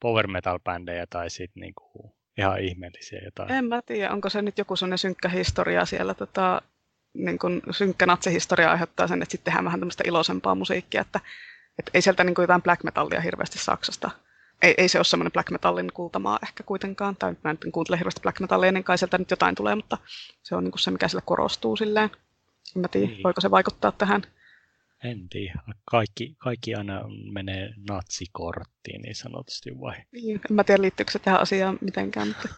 power metal-bändejä tai sitten niin kuin ihan ihmeellisiä jotain. En mä tiedä, onko se nyt joku sellainen synkkä historia siellä niin kun synkkä natsihistoria aiheuttaa sen, että sitten tehdään vähän tämmöistä iloisempaa musiikkia, että ei sieltä niin kuin jotain black metallia hirveästi Saksasta. Ei se ole semmoinen black metallin kultamaa ehkä kuitenkaan, tai mä nyt en kuuntele hirveästi black metallia, niin kai sieltä nyt jotain tulee, mutta se on niin kuin se, mikä sillä korostuu silleen. En mä tiedä, voiko se vaikuttaa tähän? En tiedä. Kaikki aina menee natsikorttiin niin sanotusti vai? En mä tiedä, liittyykö se tähän asiaan mitenkään, mutta...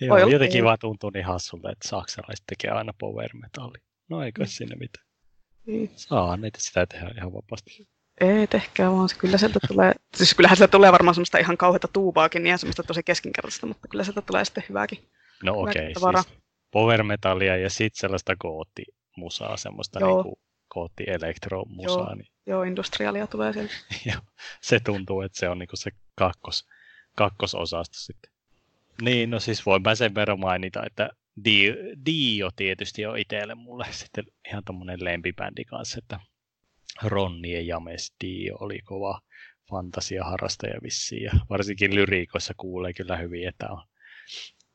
Joo, jotenkin vaan tuntuu niin hassulta, että saksalaiset tekee aina power-metallia. No eikö siinä mitään. Saa niitä sitä tehdä ihan vapaasti. Ei tehkää vaan, kyllä sieltä tulee, siis kyllähän sieltä tulee varmaan semmoista ihan kauheata tuubaakin, niin ihan semmoista tosi keskinkertaista, mutta kyllä sieltä tulee sitten hyvääkin. No okei, siis power-metallia ja sitten sellaista musaa, semmoista niinku kooti-elektromusaa. Joo, niin. Joo, industriaalia tulee sieltä. Se tuntuu, että se on niinku se kakkososasto sitten. Niin, no siis voin mä sen verran mainita, että Dio tietysti on itselle mulle sitten ihan tommonen lempibändi kanssa, että Ronnie James Dio oli kova fantasiaharrastaja vissiin, ja varsinkin lyriikoissa kuulee kyllä hyvin, että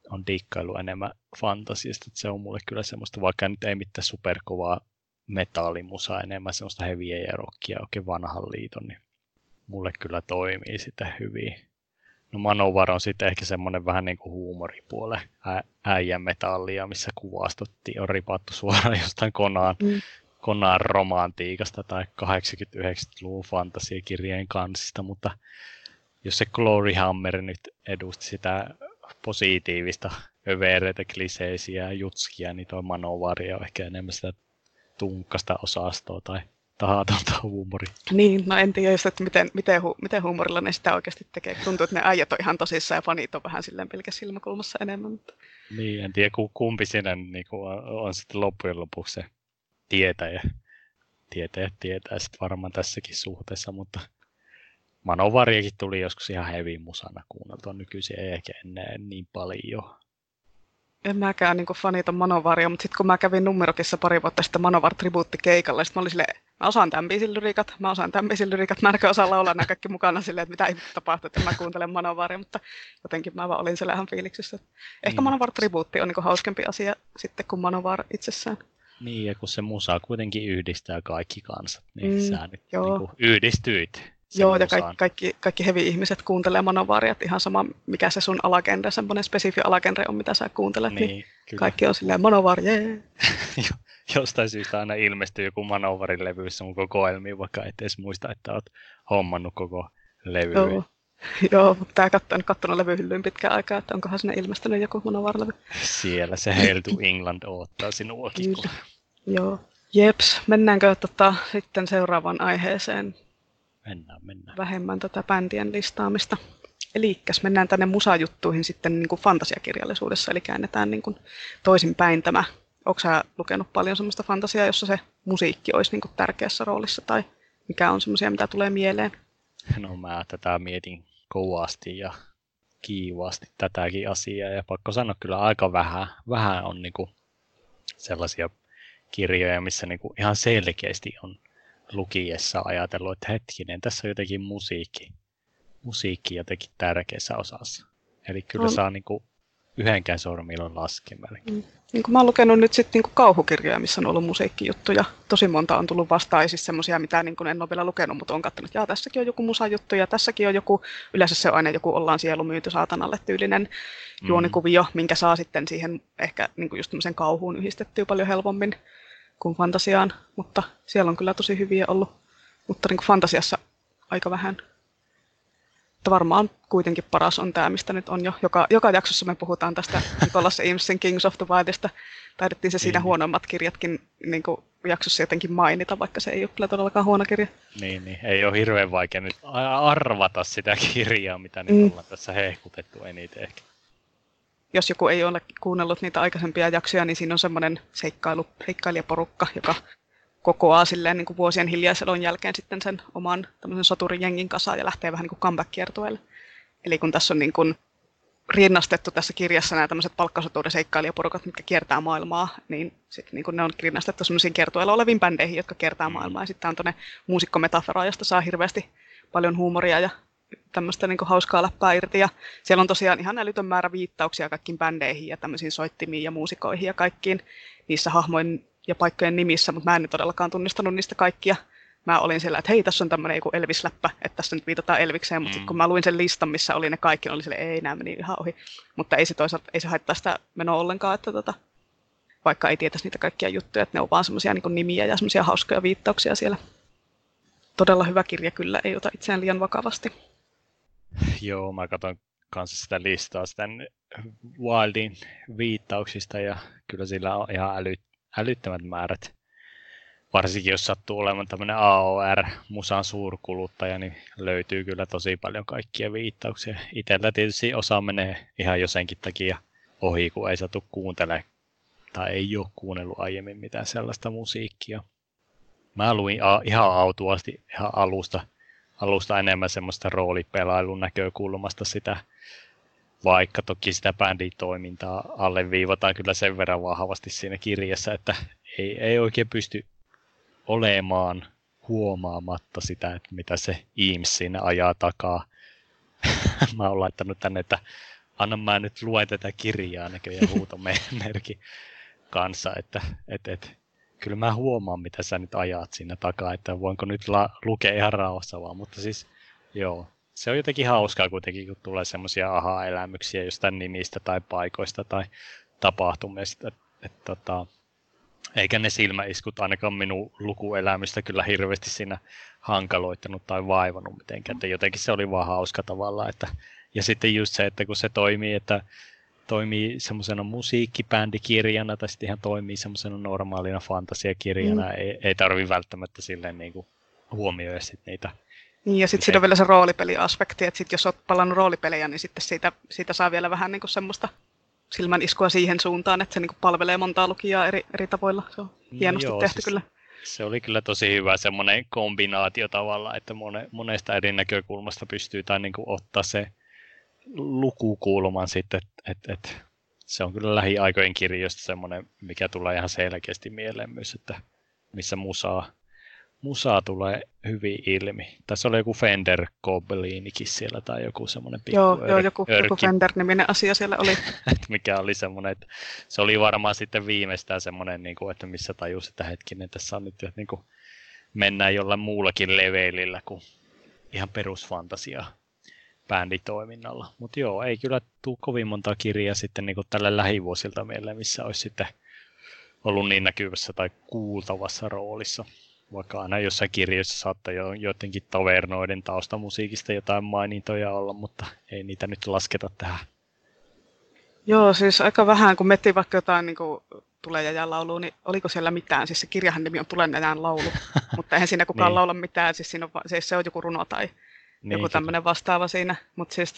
on diikkailu enemmän fantasiasta, että se on mulle kyllä semmoista, vaikka nyt ei mitään superkovaa metallimusaa, enemmän semmoista heviä ja rockia oikein vanhan liiton, niin mulle kyllä toimii sitä hyvin. No Manowar on sitten ehkä semmoinen vähän niin kuin huumoripuolen äijän metallia, missä kuvastottiin on ripattu suoraan jostain Konaan romantiikasta tai 80-90-luvun fantasiakirjeen kansista, mutta jos se Glory Hammer nyt edusti sitä positiivista övereitä, kliseisiä ja jutskia, niin tuo Manowaria on ehkä enemmän sitä tunkkasta osastoa tai tahatonta huumoria. Niin, no en tiedä just, että miten huumorilla ne sitä oikeasti tekee. Tuntuu, että ne äijät on ihan tosissaan ja fanit on vähän silleen pelkäs silmäkulmassa enemmän. Mutta... Niin, en tiedä kumpi siinä niin on sitten loppujen lopuksi se tietäjä sitten varmaan tässäkin suhteessa, mutta Manowariakin tuli joskus ihan heavy musana kuunneltua, nykyisin ei ehkä enää niin paljon. En mäkään niin fanita Manowaria, mutta sitten kun mä kävin Numerokissa pari vuotta sitten Manowar-tribuuttikeikalla, sitten mä olin silleen, mä osaan tämän biisin lyrikat, mä enkä osaa laulaa nämä kaikki mukana silleen, että mitä ei tapahtuu, että mä kuuntelen Manowaria, mutta jotenkin mä vaan olin siellä ihan fiiliksissä. Ehkä Manowar-tribuutti on niin hauskempi asia sitten kuin Manowar itsessään. Niin, ja kun se musa kuitenkin yhdistää kaikki kansat, niin sä nyt niinku yhdistyit. Joo, musaan. Ja kaikki heavy-ihmiset kuuntelee Manowaria, ihan sama mikä se sun alagenre, semmoinen spesifi alagenre on, mitä sä kuuntelet, niin kaikki on silleen Manowar, jee! Jostain syystä aina ilmestyy joku Manowarin levy sun kokoelmiin, vaikka et edes muista, että oot hommannut koko levyyn. Joo, mutta en kattonut levyhyllyyn pitkään aikaa, että onkohan sinne ilmestynyt joku Manowar-levy. Siellä se Hail to England odottaa sinuakin. Joo, jeps. Mennäänkö sitten seuraavaan aiheeseen? Mennään. Vähemmän bändien listaamista. Elikäs mennään tänne musajuttuihin sitten niin kuin fantasiakirjallisuudessa, eli käännetään niin kuin toisinpäin tämä. Oletko sä lukenut paljon sellaista fantasiaa, jossa se musiikki olisi niin kuin tärkeässä roolissa, tai mikä on semmoisia, mitä tulee mieleen? No mä tätä mietin kovasti ja kiivaasti tätäkin asiaa, ja pakko sanoa kyllä aika vähän on niinku sellaisia kirjoja, missä niinku ihan selkeästi on lukiessa ajatellut, että hetkinen, tässä on jotenkin musiikki jotenkin tärkeässä osassa. Eli kyllä saa niinku yhdenkään sormilla laskemalla. Niin kuin mä oon lukenut nyt sitten niinku kauhukirjoja, missä on ollut musiikkijuttuja. Tosi monta on tullut vastaan, siis semmoisia, mitä niinku en ole vielä lukenut, mutta on katsonut, että tässäkin on joku musajuttu ja tässäkin on joku, yleensä se on aina joku ollaan sielu myyty saatanalle tyylinen juonikuvio, minkä saa sitten siihen ehkä niinku just tämmöisen kauhuun yhdistettyä paljon helpommin kuin fantasiaan, mutta siellä on kyllä tosi hyviä ollut, mutta niinku fantasiassa aika vähän. Mutta varmaan kuitenkin paras on tämä, mistä nyt on jo. Joka jaksossa me puhutaan tästä Nicholas Eamesin Kings of the Wildista. Taidettiin se siinä huonommat kirjatkin niin kuin jaksossa jotenkin mainita, vaikka se ei ole kyllä todellakaan huono kirja. Niin. Ei ole hirveän vaikea nyt arvata sitä kirjaa, mitä nyt ollaan tässä hehkutettu eniten ehkä. Jos joku ei ole kuunnellut niitä aikaisempia jaksoja, niin siinä on semmoinen seikkailijaporukka, joka kokoaa silleen niin kuin vuosien hiljaiselon jälkeen sitten sen oman tämmöisen soturijengin kasaan ja lähtee vähän niin kuin comeback-kiertueelle. Eli kun tässä on niin kuin rinnastettu tässä kirjassa nämä tämmöiset palkkasoturiseikkailijaporokat, mitkä kiertää maailmaa, niin sitten niin kuin ne on rinnastettu semmoisiin kiertueilla oleviin bändeihin, jotka kiertää maailmaa. Ja sitten on tuonne muusikkometafora, josta saa hirveästi paljon huumoria ja tämmöistä niin kuin hauskaa läppää irti. Ja siellä on tosiaan ihan älytön määrä viittauksia kaikkiin bändeihin ja tämmöisiin soittimiin ja muusikoihin ja kaikkiin niissä hahmoin ja paikkojen nimissä, mutta mä en todellakaan tunnistanut niistä kaikkia. Mä olin siellä, että hei, tässä on tämmöinen joku Elvis-läppä, että tässä nyt viitataan Elvikseen, mutta sitten kun mä luin sen listan, missä oli ne kaikki, niin oli silleen, ei, nämä meni ihan ohi. Mutta ei se toisaalta, ei se haittaa sitä menoa ollenkaan, että vaikka ei tietäisi niitä kaikkia juttuja, että ne on vaan semmoisia niin kuin nimiä ja semmoisia hauskoja viittauksia siellä. Todella hyvä kirja kyllä, ei ota itseään liian vakavasti. Joo, mä katson kanssa sitä listaa sitten Wildin viittauksista ja kyllä sillä on ihan älyttömät määrät. Varsinkin jos sattuu olemaan tämmöinen AOR-musan suurkuluttaja, niin löytyy kyllä tosi paljon kaikkia viittauksia. Itsellä tietysti osa menee ihan josenkin takia ohi, kun ei satu kuuntelemaan tai ei ole kuunnellut aiemmin mitään sellaista musiikkia. Mä luin ihan autuasti, ihan alusta enemmän semmoista roolipelailun näkökulmasta sitä, vaikka toki sitä bändin toimintaa alleviivataan kyllä sen verran vahvasti siinä kirjassa, että ei oikein pysty olemaan huomaamatta sitä, että mitä se Eames siinä ajaa takaa. Mä oon laittanut tänne, että anna mä nyt luen tätä kirjaa näköjään huutomerkin kanssa, että kyllä mä huomaan, mitä sä nyt ajat siinä takaa, että voinko nyt lukea ihan rauhassa vaan, mutta siis joo, se on jotenkin hauskaa kuitenkin, kun tulee semmoisia aha-elämyksiä jostain nimistä tai paikoista tai tapahtumista, että eikä ne silmäiskut ainakaan minun lukuelämistä kyllä hirveästi siinä hankaloittanut tai vaivannut mitenkään, että jotenkin se oli vaan hauska tavallaan, että ja sitten just se, että kun se toimii, että toimii semmoisena musiikkibändikirjana tai sitten ihan toimii semmoisena normaalina fantasiakirjana. Ei tarvitse välttämättä silleen niinku huomioida sit niitä. Niin, ja sitten siinä on vielä se roolipeliaspekti, että sit jos olet palannut roolipelejä, niin sitten siitä saa vielä vähän niinku semmoista silmän iskua siihen suuntaan, että se niinku palvelee montaa lukijaa eri tavoilla. Se on hienosti tehty siis, kyllä. Se oli kyllä tosi hyvä semmoinen kombinaatio tavallaan, että monesta eri näkökulmasta pystyy tai niinku ottaa se lukukulman sitten, että se on kyllä lähiaikojen kirjoista semmoinen, mikä tulee ihan selkeästi mieleen myös, että missä musaa tulee hyvin ilmi. Tässä oli joku Fender Goblinikin siellä tai joku semmoinen pikku joku Fender-niminen asia siellä oli. Mikä oli semmoinen, että se oli varmaan sitten viimeistään semmoinen, että missä tajus, että hetkinen, tässä on nyt niin kuin mennään jollain muullakin levelillä kuin ihan perusfantasiaa bänditoiminnalla. Mutta joo, ei kyllä tule kovin monta kirjaa sitten niin tällä lähivuosilta mieleen, missä olisi sitten ollut niin näkyvässä tai kuultavassa roolissa. Vaikka aina jossain kirjoissa saattaa jotenkin tavernoiden taustamusiikista jotain mainintoja olla, mutta ei niitä nyt lasketa tähän. Joo, siis aika vähän, kun miettii vaikka jotain niin Tulejajan laulua, niin oliko siellä mitään? Siis se kirjahan nimi on Tulejajan laulu, mutta eihän siinä kukaan laula mitään, siis, siinä on, siis se on joku runo tai joku tämmöinen vastaava siinä, mutta siis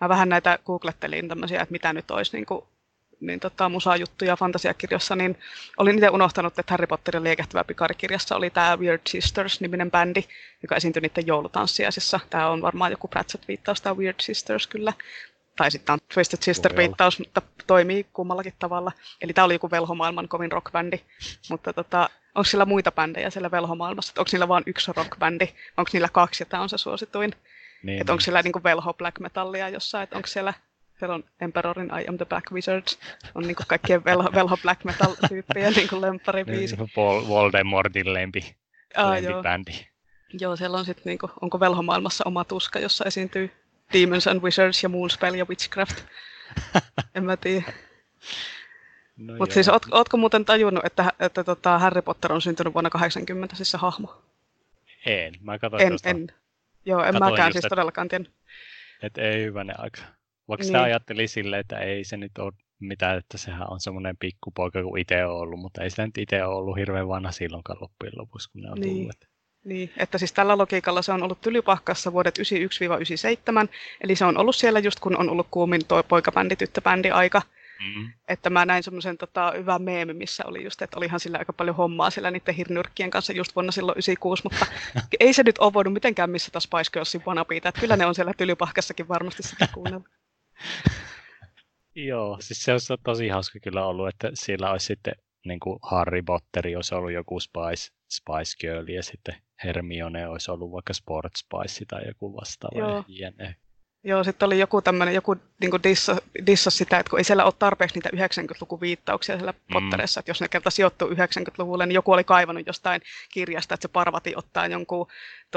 mä vähän näitä googlettelin tämmöisiä, että mitä nyt olisi niin musajuttuja fantasiakirjossa, niin olin itse unohtanut, että Harry Potterin liekehtävä pikarikirjassa oli tämä Weird Sisters-niminen bändi, joka esiintyi niiden joulutanssiaisissa. Tämä on varmaan joku Pratchett-viittaus, tämä Weird Sisters kyllä, tai sitten on Twisted Sister-viittaus, mutta toimii kummallakin tavalla. Eli tämä oli joku velhomaailman kovin rockbändi, mutta onko sillä muita bändejä siellä velhomaailmassa? Onko niillä vain yksi rockbändi? Onko niillä kaksi, ja tämä on se suosituin? Niin, onko siellä niin velho black metallia jossain? Onko siellä on Emperorin I Am The Black Wizards, on niin kaikkien velho black metal tyyppejä niin lempparibiisi. Voldemortin lempibändi. Joo, siellä on sitten, onko velhomaailmassa oma tuska, jossa esiintyy Demons and Wizards ja Moonspell ja Witchcraft? En mä tiedä. No mutta siis ootko muuten tajunnut, että Harry Potter on syntynyt vuonna 80, siis se hahmo? En, mä katsoin tuosta. En. Joo, en mäkään siis todellakaan tiennyt. Että ei hyvänen aika. Vaikka sitä ajattelin silleen, että ei se nyt ole mitään, että sehän on semmoinen pikkupoika kuin itse on ollut, mutta ei sitä nyt itse ole ollut hirveän vanha silloinkaan loppujen lopuksi, kun ne on tullut. Niin, että siis tällä logiikalla se on ollut Tylypahkassa vuodet 91-97, eli se on ollut siellä just kun on ollut kuumin toi poikabändi, tyttöbändi aika. Mm-hmm. Että mä näin semmoisen hyvän meemi, missä oli just, että olihan sillä aika paljon hommaa sillä niiden hirnyrkkien kanssa just vuonna silloin 96, mutta ei se nyt ole voinut mitenkään missata Spice Girlsin wannabeita, että kyllä ne on siellä Tylypahkassakin varmasti sitä kuunnella. Joo, siis se olisi tosi hauska kyllä ollut, että siellä olisi sitten niin kuin Harry Potteri olisi ollut joku Spice Girl ja sitten Hermione olisi ollut vaikka Sport Spice tai joku vastaava jne. Joo, sitten oli joku tämmöinen, joku niin dissasi sitä, että kun ei siellä ole tarpeeksi niitä 90-lukuviittauksia siellä Potterissa, että jos ne kerta sijoittuu 90-luvulle, niin joku oli kaivannut jostain kirjasta, että se Parvati ottaa jonkun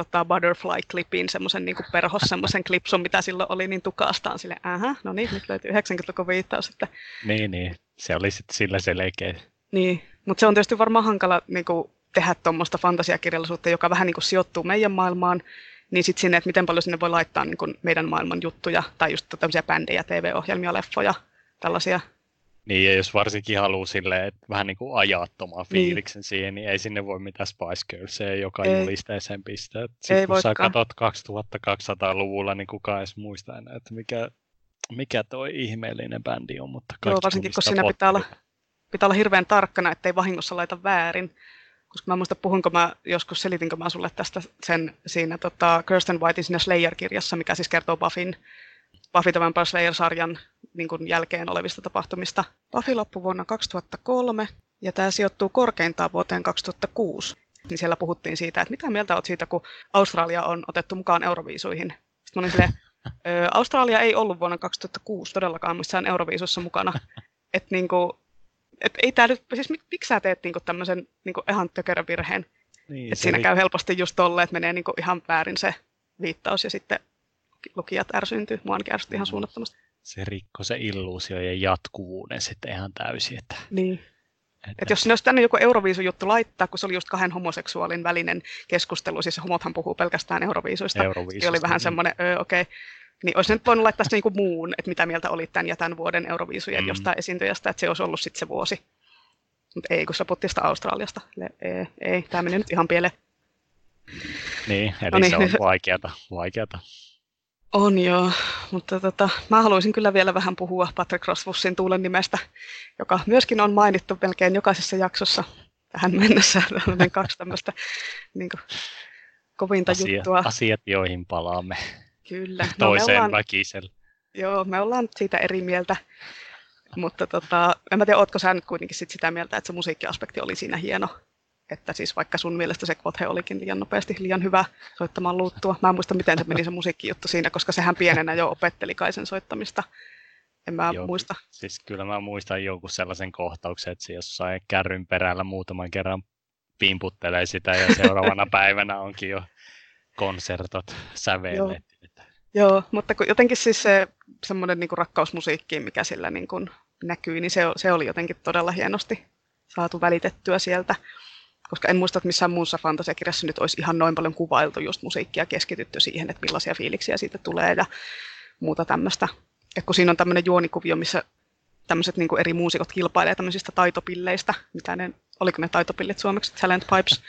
butterfly-klipin, semmoisen niin perhos, semmoisen klipsun, mitä silloin oli, niin tukastaan silleen, no niin, nyt löytyy 90-lukuviittaus. Että... Niin, se oli sitten sillä selkeä. Niin, mutta se on tietysti varmaan hankala niin kuin, tehdä tuommoista fantasiakirjallisuutta, joka vähän niin kuin, sijoittuu meidän maailmaan, niin sitten sinne, että miten paljon sinne voi laittaa niin kun meidän maailman juttuja, tai just tämmöisiä bändejä, TV-ohjelmia, leffoja, tällaisia. Niin, ja jos varsinkin haluaa silleen, että vähän niin kuin ajattoman fiiliksen siihen, niin ei sinne voi mitään Spice Girlsia, joka julisteeseen pistää. Sitten kun sä katot 2200-luvulla, niin kukaan edes muista enää, että mikä toi ihmeellinen bändi on, mutta kaikki. Joo, varsinkin kun siinä pitää olla pitää olla hirveän tarkkana, ettei vahingossa laita väärin. Koska mä muista, puhunko mä joskus, selitinkö mä sulle tästä sen siinä Kirsten Whitein siinä Slayer-kirjassa, mikä siis kertoo Buffy the Vampire Slayer-sarjan niin kuin jälkeen olevista tapahtumista. Buffy loppui vuonna 2003 ja tämä sijoittuu korkeintaan vuoteen 2006. Niin siellä puhuttiin siitä, että mitä mieltä olet siitä, kun Australia on otettu mukaan euroviisuihin. Sitten mä olin silleen, Australia ei ollut vuonna 2006 todellakaan missään euroviisuissa mukana. Että niinku, ei tää nyt, siis miksi sä teet niinku tämmöisen niinku ihan tökerän virheen? Niin, että siinä käy helposti just tolle, että menee niinku ihan väärin se viittaus ja sitten lukijat ärsyyntyy. Mua ainakin ärsytti ihan suunnattomasti. Se rikkoi se illuusio ja jatkuvuuden sitten ihan täysin. Että... Niin. Että jos sinne olisi tänne joku euroviisujuttu laittaa, kun se oli just kahden homoseksuaalin välinen keskustelu, siis homothan puhuu pelkästään euroviisuista, se oli vähän niin. Semmoinen, okei. Niin olisi nyt voinut laittaa se niin kuin muun, että mitä mieltä oli tämän ja tämän vuoden euroviisujen jostain esiintyjästä, että se olisi ollut sitten se vuosi. Mutta ei, kun se puhuttiin sitä Australiasta. Ei, tämä meni nyt ihan pieleen. Niin, eli no niin, se on vaikeata. On joo, mutta mä haluaisin kyllä vielä vähän puhua Patrick Rothfussin Tuulen nimestä, joka myöskin on mainittu melkein jokaisessa jaksossa tähän mennessä. Olen kaksi tämmöistä niin kuin, kovinta juttua. Asiat, joihin palaamme. Kyllä. No, toiseen väkisellä. Joo, me ollaan siitä eri mieltä, mutta en mä tiedä, ootko sä nyt kuitenkin sitä mieltä, että se musiikkiaspekti oli siinä hieno. Että siis vaikka sun mielestä se Kvothe olikin liian nopeasti, liian hyvä soittamaan luuttua. Mä en muista, miten se meni se musiikkijuttu siinä, koska sehän pienenä jo opetteli kai sen soittamista. En mä muista. Siis kyllä mä muistan jonkun sellaisen kohtauksen, että se jossain kärryn perällä muutaman kerran pimputtelee sitä ja seuraavana päivänä onkin jo konsertot sävellet. Joo, mutta jotenkin siis se semmoinen niin kuin rakkausmusiikki, mikä sillä niin kuin näkyy, niin se oli jotenkin todella hienosti saatu välitettyä sieltä. Koska en muista, että missään muussa fantasiakirjassa nyt olisi ihan noin paljon kuvailtu just musiikkia, keskitytty siihen, että millaisia fiiliksiä siitä tulee ja muuta tämmöistä. Et kun siinä on tämmöinen juonikuvio, missä tämmöiset niinku eri muusikot kilpailee tämmöisistä taitopilleistä, mitä ne, oliko ne taitopillit suomeksi, talent pipes,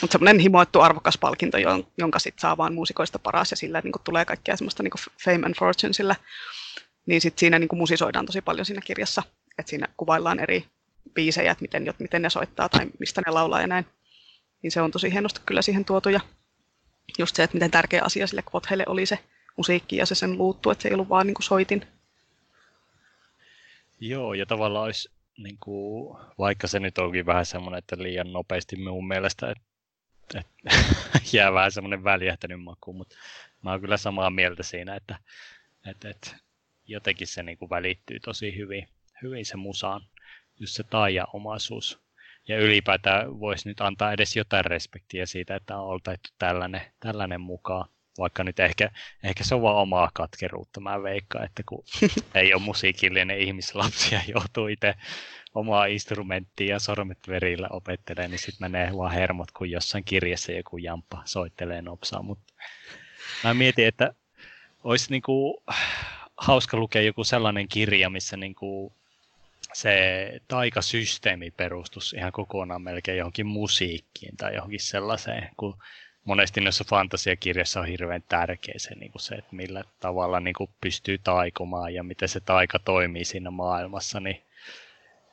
mutta semmoinen himoittu arvokas palkinto, jonka sitten saa vaan muusikoista paras ja sillä niinku tulee kaikkea semmoista niinku fame and fortune sillä, niin sitten siinä niinku musisoidaan tosi paljon siinä kirjassa, että siinä kuvaillaan eri biisejä, että miten ne soittaa tai mistä ne laulaa ja näin. Niin se on tosi hienosti kyllä siihen tuotu ja just se, että miten tärkeä asia sille Kvotthelle oli se musiikki ja se sen luuttu, että se ei ollut vaan niin kuin soitin. Joo, ja tavallaan olisi, niin kuin, vaikka se nyt onkin vähän semmoinen, että liian nopeasti minun mielestä, että jää vähän semmoinen väljähtänyt maku, mutta mä oon kyllä samaa mieltä siinä, että jotenkin se niin kuin välittyy tosi hyvin se musaan. Just se taajaomaisuus. Ja ylipäätään voisi nyt antaa edes jotain respektiä siitä, että on oltaittu tällainen mukaan. Vaikka nyt ehkä se on vaan omaa katkeruutta. Mä veikkaan, että kun ei ole musiikillinen ihmislapsi ja joutuu itse omaa instrumenttia ja sormet verillä opettelemaan, niin sitten menee vaan hermot, kun jossain kirjassa joku jamppa soittelee nopsaa. Mut mä mietin, että olisi niinku hauska lukea joku sellainen kirja, missä niinku se taikasysteemi perustus ihan kokonaan melkein johonkin musiikkiin tai johonkin sellaiseen, kun monesti noissa fantasiakirjassa on hirveän tärkeä se, että millä tavalla pystyy taikomaan ja miten se taika toimii siinä maailmassa, niin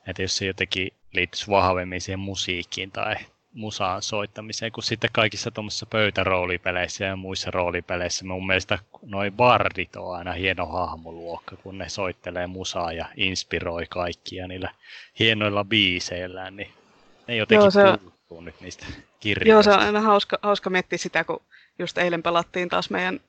että jos se jotenkin liittyisi vahvemmin siihen musiikkiin tai musaan soittamiseen, kun sitten kaikissa tuommoisissa pöytäroolipeleissä ja muissa roolipeleissä mun mielestä noi bardit on aina hieno hahmoluokka, kun ne soittelee musaa ja inspiroi kaikkia niillä hienoilla biiseillä, niin ne jotenkin puuttuu nyt niistä kirjoista. Joo, se on aina hauska miettiä sitä, kun just eilen pelattiin taas meidän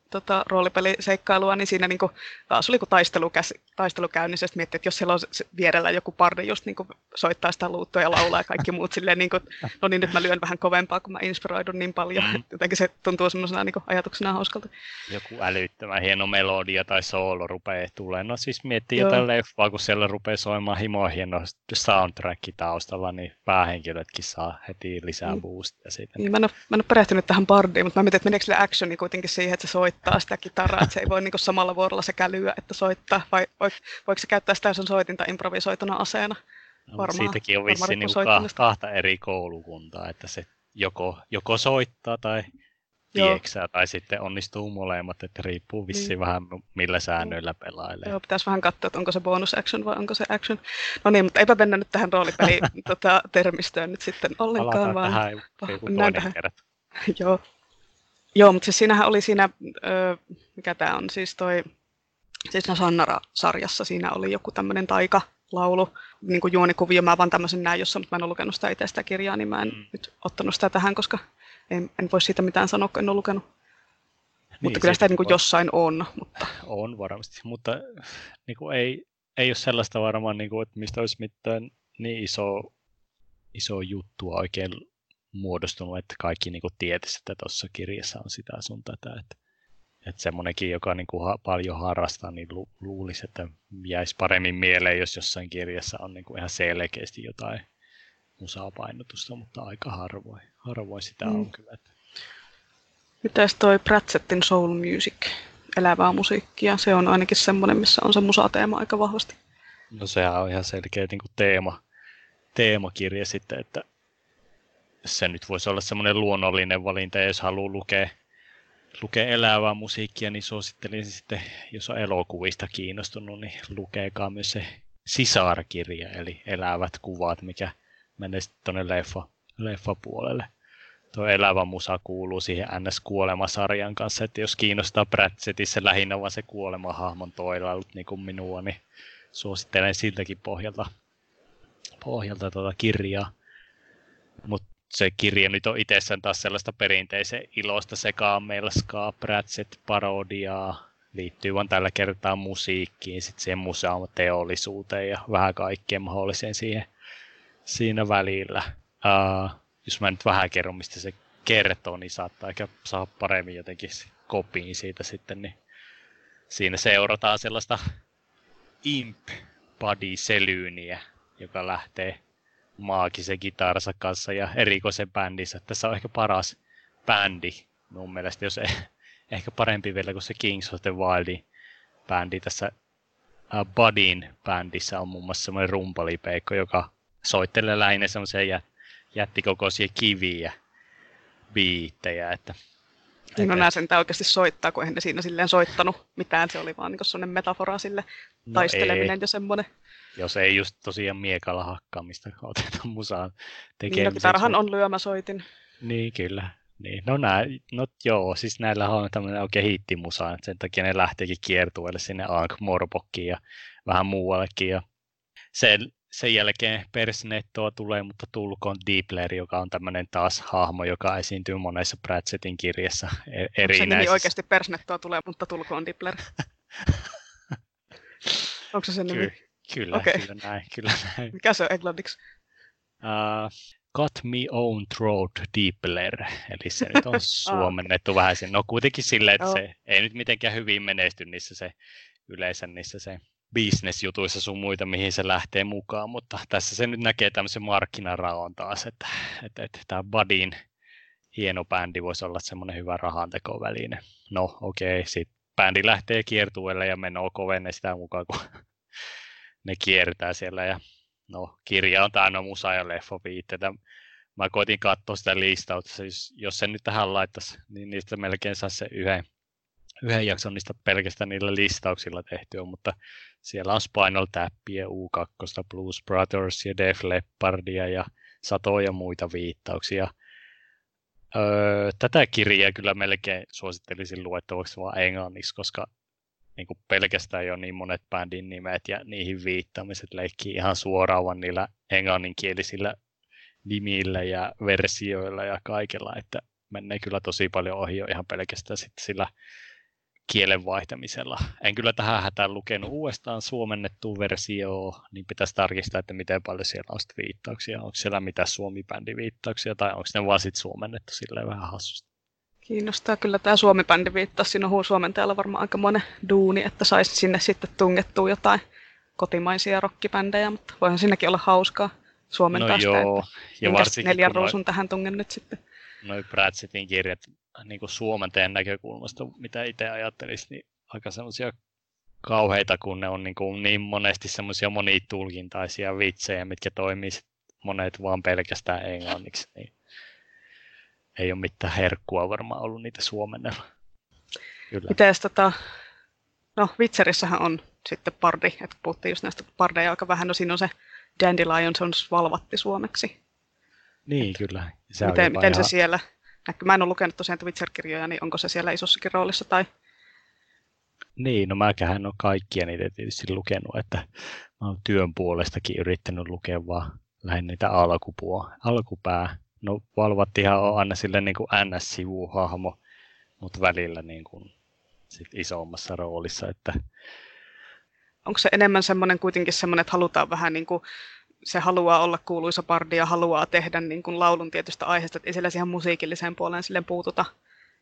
roolipeliseikkailua, niin siinä niinku, taas oli kun taistelu käynnissä, että miettii, että jos siellä on vierellä joku bardi just niinku soittaa sitä luuttua ja laulaa ja kaikki muut silleen, niinku, no niin nyt mä lyön vähän kovempaa, kun mä inspiroidun niin paljon. Jotenkin se tuntuu semmoisena niinku ajatuksena hauskalta. Joku älyttömän hieno melodia tai soolo rupeaa tulemaan. No siis miettii jotain leffaa, kun siellä rupeaa soimaan himoa hieno soundtracki taustalla, niin päähenkilötkin saa heti lisää boostia siitä. Niin, mä en ole perehtynyt tähän bardiin, mutta mä mietin, että meneekö sille actioni kuitenkin siihen, että se soittaa sitä kitaraa, että se ei voi niin samalla vuorolla sekä lyö että soittaa, vai voiko se käyttää sitä, jos on soitinta improvisoituna aseena? No, varmaan, siitäkin on vissiin kahta eri koulukuntaa, että se joko soittaa tai tieksää, tai sitten onnistuu molemmat, että riippuu vissiin vähän millä säännöillä pelailee. Joo, pitäisi vähän katsoa, että onko se bonus action vai onko se action. No niin, mutta eipä mennä nyt tähän roolipeliin termistöön nyt sitten ollenkaan. Palataan tähän toinen kerta. Joo. Joo, mutta siis siinähän oli siinä, mikä tämä on, siis toi, siis no Sannara-sarjassa siinä oli joku tämmöinen taikalaulu, niin kuin juonikuvio, mä vaan tämmöisen näin jossain, mutta mä en ole lukenut sitä itse sitä kirjaa, niin mä en nyt ottanut sitä tähän, koska en voi siitä mitään sanoa, kun en ole lukenut. Niin, mutta kyllä sitä niin kuin jossain on. Mutta. On varmasti, mutta niin kuin ei ole sellaista varmaan, niin kuin, että mistä olisi mitään niin iso juttua oikein muodostunut, että kaikki niin kuin tietäisi, että tuossa kirjassa on sitä sun tätä. Että semmoinenkin, joka niin kuin paljon harrastaa, niin luulisi, että jäisi paremmin mieleen, jos jossain kirjassa on niin kuin ihan selkeästi jotain musapainotusta, mutta aika harvoin sitä on kyllä. Mitäs toi Pratchettin soul music, elävää musiikkia, se on ainakin semmoinen, missä on se musateema aika vahvasti. No sehän on ihan selkeä niin kuin teemakirja sitten, että se nyt voisi olla semmoinen luonnollinen valinta, jos haluaa lukea elävää musiikkia, niin suosittelisin sitten, jos on elokuvista kiinnostunut, niin lukeekaa myös se sisarkirja, eli elävät kuvat, mikä menee sitten tuonne leffapuolelle. Tuo elävä musa kuuluu siihen NS-kuolemasarjan kanssa, että jos kiinnostaa Pratchettissä lähinnä vaan se kuolemahahmon toilailut niin kuin minua, niin suosittelen siltäkin pohjalta tuota kirjaa. Mutta se kirja nyt on itsessään taas sellaista perinteisen ilosta sekamelskaa, Pratchett-parodiaa, liittyy vaan tällä kertaa musiikkiin, sitten siihen museoteollisuuteen ja vähän kaikkeen mahdolliseen siinä välillä. Jos mä nyt vähän kerron, mistä se kertoo, niin saattaa ehkä saada paremmin jotenkin kopiin siitä sitten, niin siinä seurataan sellaista imp-body-selyyniä, joka lähtee maagisen kitarsa kanssa ja erikoisen bändissä. Tässä on ehkä paras bändi mun mielestä, jos ehkä parempi vielä kuin se Kings of the Wildin bändi. Tässä Budin bändissä on muun muassa semmoinen rumpalipeikko, joka soittelee lähinnä semmoisia jättikokoisia kiviä, biittejä. No nää sentään oikeasti soittaa, kun eihän ne siinä silleen soittanut mitään. Se oli vaan niin semmoinen metafora sille taisteleminen ja semmoinen. Jos ei just tosiaan miekalla hakkaamista oteta musaan tekemiseksi. Niin, tarhan on lyömäsoitin. Niin, kyllä. Niin. Siis näillä on tämmöinen oikein hittimusa, että sen takia ne lähteekin kiertueelle sinne Ankh-Morbokkiin ja vähän muuallekin. Ja sen jälkeen Persnettoa tulee, mutta tulkoon Deepler, joka on tämmöinen taas hahmo, joka esiintyy monessa Pratchettin kirjassa. Onko se nimi oikeasti Persnettoa tulee, mutta tulkoon Deepler? Onko se sen nimi? Kyllä, okay. Kyllä näin. Mikä se on englanniksi? Cut me own throat deepler, eli se nyt on suomennettu vähän sen. No kuitenkin silleen, että se ei nyt mitenkään hyvin menesty niissä se yleensä niissä se business-jutuissa sun muita, mihin se lähtee mukaan, mutta tässä se nyt näkee tämmöisen markkinaraon taas, että tämä Budin hieno bändi voisi olla semmoinen hyvä rahantekoväline. No okei, sitten bändi lähtee kiertueelle ja menoo kovenee sitä mukaan, kun ne kiertää siellä ja no kirja on täynnä musa- ja leffaviitteitä. Mä koitin katsoa sitä listausta, jos sen nyt tähän laittaisi, niin niistä melkein saisi se yhden jakson niistä pelkästään niillä listauksilla tehtyä, mutta siellä on Spinal Tapia, U2, Blues Brothers ja Def Leppardia ja satoja muita viittauksia. Tätä kirjaa kyllä melkein suosittelisin luettavaksi vaan englanniksi, koska niin kuin pelkästään jo niin monet bändin nimet ja niihin viittaamiset leikkii ihan suoraan vaan niillä englanninkielisillä nimillä ja versioilla ja kaikella, että menee kyllä tosi paljon ohi jo ihan pelkästään sit sillä kielen vaihtamisella. En kyllä tähän hätään lukenut uudestaan suomennettua versioon, niin pitäisi tarkistaa, että miten paljon siellä on sitten viittauksia, onko siellä mitään suomibändiviittauksia tai onko ne vaan sitten suomennettu silleen vähän hassusti. Kiinnostaa kyllä tämä Suomi-bändi viittaus. Siinä on suomentajalla varmaan aika monen duuni, että saisi sinne sitten tungettua jotain kotimaisia rockibändejä, mutta voihan siinäkin olla hauskaa suomentaa sitä, että minkäs neljän ruusun tähän tungen nyt sitten. Noi Pratchettin kirjat niin kuin suomentajan näkökulmasta, mitä itse ajattelisi, niin aika semmoisia kauheita, kun ne on niin monesti semmoisia monitulkintaisia vitsejä, mitkä toimii monet vaan pelkästään englanniksi, niin ei ole mitään herkkua varmaan ollut niitä suomennella. Kyllä. Mites no Witcherissähän on sitten pardi, että puhuttiin just näistä pardeja aika vähän, no siinä on se Dandelion, se on valvatti suomeksi. Niin, että kyllä. Se miten se siellä näkyy? Mä en ole lukenut tosiaan Witcher-kirjoja, niin onko se siellä isossakin roolissa tai? Niin, no mäkähän en ole kaikkia niitä tietysti lukenut, että mä oon työn puolestakin yrittänyt lukea vaan lähinnä niitä alkupää. No valvattihan on aina sille niin kuin NS-sivuhahmo, mutta välillä niin kuin sit isommassa roolissa, että onko se enemmän semmoinen kuitenkin semmoinen, että halutaan vähän niin kuin se haluaa olla kuuluisa pardi ja haluaa tehdä niin kuin laulun tietystä aiheesta, että ei siellä siihen musiikilliseen puoleen silleen puututa.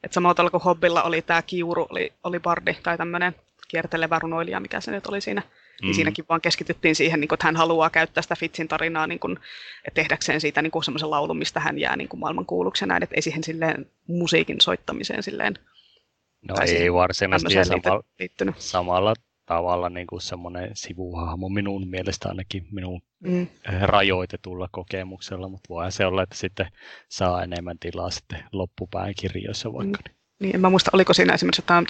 Että samalla tavalla kuin Hobbilla oli tämä Kiuru, oli pardi tai tämmöinen kiertelevä runoilija, mikä se nyt oli siinä. Niin siinäkin vaan keskityttiin siihen, niin kuin, että hän haluaa käyttää sitä Fitzin tarinaa niin kuin, että tehdäkseen siitä niin kuin semmoisen laulun, mistä hän jää niin kuin maailman kuuluksi ja näin. Että ei siihen silleen musiikin soittamiseen silleen. No ei varsinaisesti samalla tavalla niin kuin semmoinen sivuhahmo minun mielestä ainakin minun rajoitetulla kokemuksella, mutta voihan se olla, että sitten saa enemmän tilaa sitten loppupään kirjoissa vaikka. Niin, en mä muista, oliko siinä esimerkiksi jotain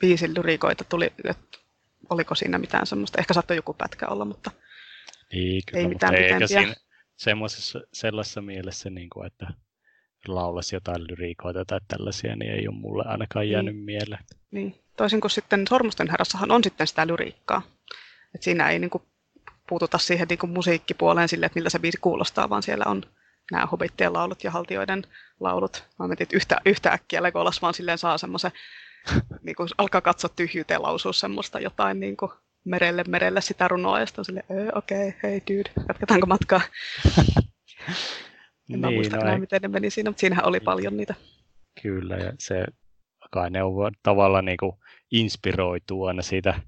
biisin lyrikoita tuli, että oliko siinä mitään semmoista, ehkä saattoi joku pätkä olla, mutta niin, kyllä, ei mitään pitempiä. Sellaisessa mielessä, niin kuin, että laulasi jotain lyriikoita tai tällaisia, niin ei ole mulle ainakaan jäänyt mieleen. Niin. Toisin kuin sitten Sormusten herrassahan on sitten sitä lyriikkaa. Et siinä ei niinku puututa siihen niinku musiikkipuoleen sille, että miltä se biisi kuulostaa, vaan siellä on nämä hobittien laulut ja haltioiden laulut. Mä mietin, että yhtä äkkiä Legolas vaan silleen saa semmoisen, niinku, alkaa katsoa tyhjyyteen lausua semmoista jotain niinku merelle sitä runoa, ja sitten on silleen, okei, hei dude, jatketaanko matkaa? En mä muista enää, miten ne meni siinä, mutta siinähän oli paljon niitä. Kyllä, ja se kai ne on tavallaan niin kuin inspiroituu aina siitä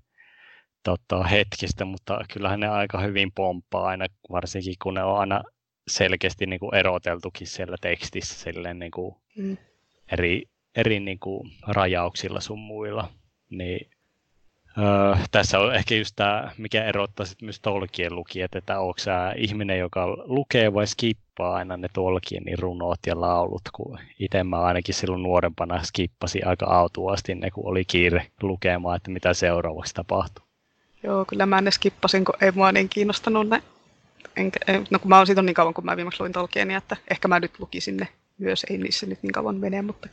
hetkestä, mutta kyllähän ne aika hyvin pomppaa aina, varsinkin kun ne on aina selkeästi niin kuin eroteltukin siellä tekstissä silleen niin kuin eri niin kuin rajauksilla sun muilla. Niin, tässä on ehkä just tämä, mikä erottaa sitten myös Tolkien lukijat, että onko sä ihminen, joka lukee vai skippaa aina ne Tolkienin runot ja laulut, kun itse mä ainakin silloin nuorempana skippasin aika autuasti ne, kun oli kiire lukemaan, että mitä seuraavaksi tapahtuu. Joo, kyllä mä ne skippasin, kun ei mua niin kiinnostanut ne. No kun mä oon siitä niin kauan, kun mä viimeksi luin Tolkienia, että ehkä mä nyt lukisin ne myös, ei niissä nyt niin kauan mene, mutta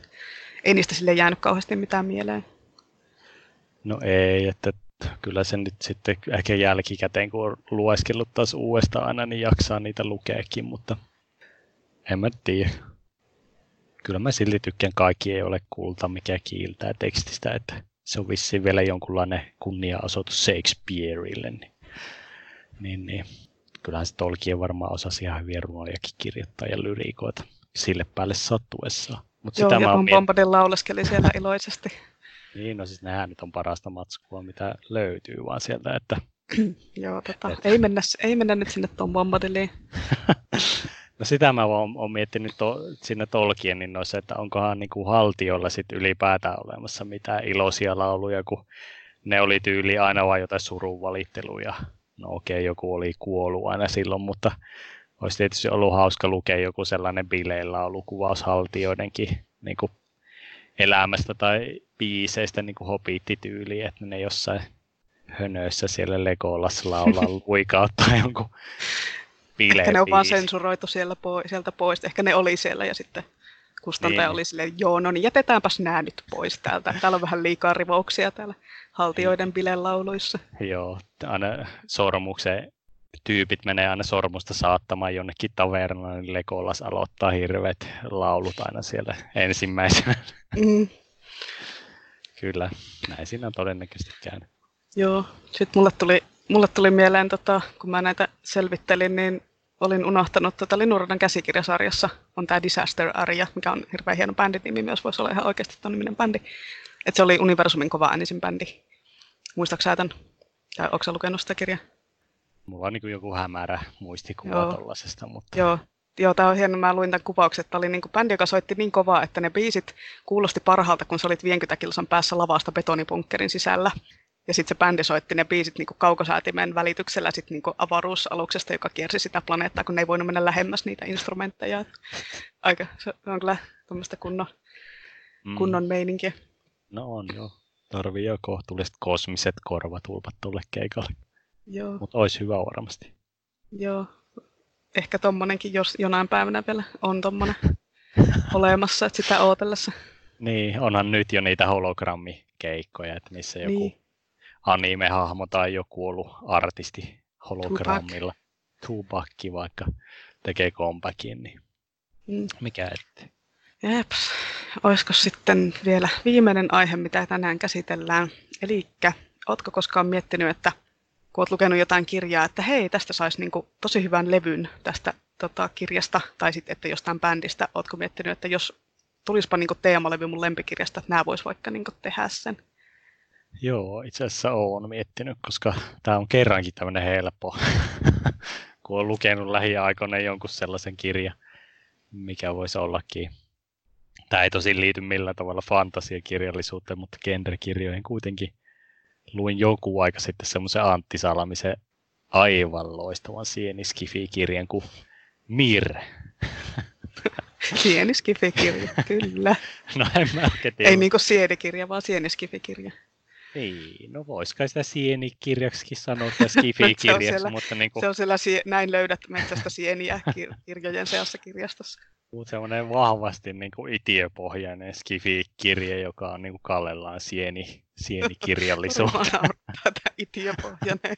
ei niistä sille jäänyt kauheasti mitään mieleen. No ei, että kyllä se nyt sitten ehkä jälkikäteen, kun on lueskellut taas uudestaan aina, niin jaksaa niitä lukeekin, mutta en mä tiedä. Kyllä mä silti tykkään, kaikki ei ole kulta, mikä kiiltää tekstistä, että se on vissiin vielä jonkunlainen kunnia-osoitus Shakespeareille, niin. Kyllähän se Tolkien varmaan osasi ihan hyviä runojakin kirjoittaa ja lyriikoita sille päälle sattuessaan. Mut joo, ja Ron Bombaden lauleskeli siellä iloisesti. Niin, no siis nehän nyt on parasta matskua, mitä löytyy vaan sieltä, että joo, että ei mennä nyt sinne tuon Bombadiliin. No sitä mä vaan oon miettinyt sinne Tolkienin noissa, että onkohan niinku haltiolla sit ylipäätään olemassa mitään iloisia lauluja, kun ne oli tyyli aina vaan jotain surunvalitteluja. No okei, joku oli kuollut aina silloin, mutta olisi tietysti ollut hauska lukea joku sellainen bileilaulukuvaus haltioidenkin niinku elämästä tai biiseistä niin kuin hobbitityyliin, että ne jossain hönöissä siellä Legolas laulaa luikaa tai jonkun bilebiisi. Ehkä ne on vaan sensuroitu sieltä pois, ehkä ne oli siellä ja sitten kustantaja niin oli silleen, joo no niin jätetäänpäs nämä nyt pois täältä, täällä on vähän liikaa rivauksia täällä haltioiden bilelauluissa. Joo, aina Sormuksen tyypit menee aina Sormusta saattamaan jonnekin tavernaan, niin Legolas aloittaa hirveät laulut aina siellä ensimmäisenä. Kyllä, näin siinä on todennäköisesti käynyt. Joo, sitten mulle tuli mieleen, kun mä näitä selvittelin, niin olin unohtanut, Linnunradan käsikirjasarjassa on tämä Disaster Aria, mikä on hirveän hieno bändinimi, myös voisi olla ihan oikeasti ton niminen bändi. Että se oli Universumin kova äänisin bändi. Muistaaks sä tämän? Tai ootko sä lukenut sitä kirjaa? Mulla on niin kuin joku hämärä muistikuva tollasesta, mutta Joo, tämä on hieno. Mä luin tämän kuvauksen. Tämä oli niin kuin bändi, joka soitti niin kovaa, että ne biisit kuulosti parhaalta, kun sä olit 50 kilsan päässä lavasta betonibunkkerin sisällä. Ja sitten se bändi soitti ne biisit niin kuin kaukosäätimen välityksellä sit niin kuin avaruusaluksesta, joka kiersi sitä planeettaa, kun ne ei voinut mennä lähemmäs niitä instrumentteja. Aika, se on kyllä tuommoista kunnon meininkiä. No on, joo. Tarvii jo kohtuulliset kosmiset korvatulpat tuolle keikalle. Joo. Mutta olisi hyvä varmasti. Joo. Ehkä tommonenkin, jos jonain päivänä vielä on tommonen olemassa, että sitä ootellessa. Niin, onhan nyt jo niitä hologrammikeikkoja, että missä joku anime-hahmo tai joku ollut artisti hologrammilla. Tupakki vaikka tekee comebackin, niin mikä ettei. Jeps. Olisiko sitten vielä viimeinen aihe, mitä tänään käsitellään. Elikkä, ootko koskaan miettinyt, että kun oot lukenut jotain kirjaa, että hei, tästä saisi niinku tosi hyvän levyn tästä kirjasta, tai sitten, että jostain bändistä, ootko miettinyt, että jos tulispa niinku teemalevy mun lempikirjasta, että nämä vois vaikka niinku tehdä sen? Joo, itse asiassa oon miettinyt, koska tämä on kerrankin tämmöinen helppo, kun on lukenut lähiaikoina jonkun sellaisen kirjan, mikä voisi ollakin. Tämä ei tosin liity millään tavalla fantasiakirjallisuuteen, mutta genrekirjoihin kuitenkin. Luin joku aika sitten semmoisen Antti Salamisen aivan loistavan sieniskifi-kirjan kuin Mir. Sieniskifi-kirja, kyllä. No en mä oikein tiedä. Ei niinku sienikirja, vaan sieniskifi-kirja. Niin, no vois kai sitä sienikirjaksikin sanoa tai skifi-kirjaksi, mutta niinku... Se on siellä näin löydät metsästä sieniä kirjojen seassa kirjastossa. Semmoinen vahvasti niin kuin itiöpohjainen skifi-kirja, joka on niin kuin kallellaan sienikirjallisuutta. Rumaan auttaa itiöpohjainen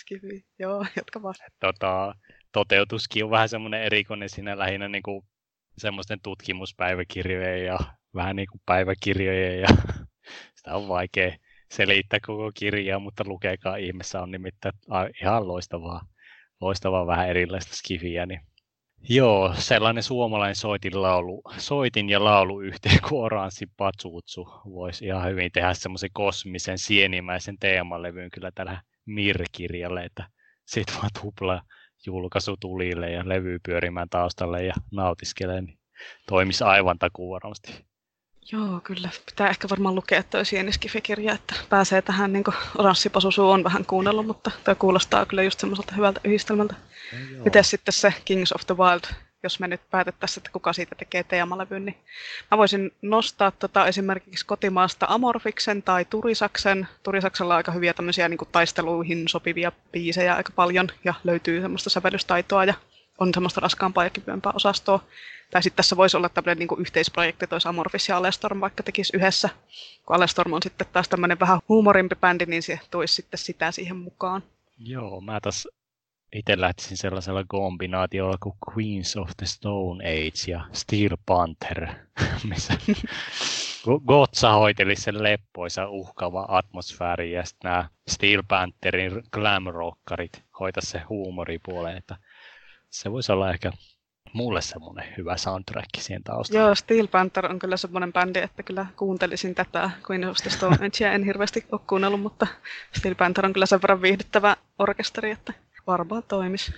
skifi, joo, jatka vaan. Toteutuskin on vähän semmoinen erikoinen siinä lähinnä niin kuin semmoisten tutkimuspäiväkirjojen ja vähän niin kuin päiväkirjojen. Ja sitä on vaikea selittää koko kirjaa, mutta lukeekaan ihmeessä on nimittäin ihan loistavaa vähän erilaista skifiä, niin... Joo, sellainen suomalainen soitin ja lauluyhtiö kuin Oranssi Patsutsu voisi ihan hyvin tehdä semmoisen kosmisen sienimäisen teemalevyn kyllä tällä Mir-kirjalle, että sit vaan tupla julkaisu tulille ja levy pyörimään taustalle ja nautiskelee, niin toimisi aivan takuvarmasti. Joo, kyllä. Pitää ehkä varmaan lukea toi sieniskifikirja, että pääsee tähän, niin kuin Oranssi Patsutsu on vähän kuunnellut, mutta toi kuulostaa kyllä just semmoiselta hyvältä yhdistelmältä. No, miten sitten se Kings of the Wild, jos me nyt päätettäisiin, että kuka siitä tekee teemalevyn, niin mä voisin nostaa esimerkiksi kotimaasta Amorfiksen tai Turisaksen. Turisaksella on aika hyviä tämmöisiä niin kuin taisteluihin sopivia biisejä aika paljon ja löytyy semmoista sävellystaitoa ja on semmoista raskaampaa ja kivyempää osastoa. Tai sitten tässä voisi olla tämmöinen niin kuin yhteisprojekti, toisi Amorphis ja Alestorm vaikka tekisi yhdessä. Kun Alestorm on sitten taas tämmöinen vähän huumorimpi bändi, niin se toisi sitten sitä siihen mukaan. Joo, mä taas itse lähtisin sellaisella kombinaatiolla kuin Queens of the Stone Age ja Steel Panther, missä Gotsa hoiteli sen leppoisa uhkaava atmosfääri ja sitten nämä Steel Pantherin glam-rockarit hoitaisi sen huumoripuoleen, että se voisi olla ehkä mulle semmoinen hyvä soundtrack siihen taustalla. Joo, Steel Panther on kyllä semmoinen bändi, että kyllä kuuntelisin tätä Queen of the Stone Agea. En hirveästi ole kuunnellut, mutta Steel Panther on kyllä sen verran viihdyttävä orkesteri, että varmaan toimisi.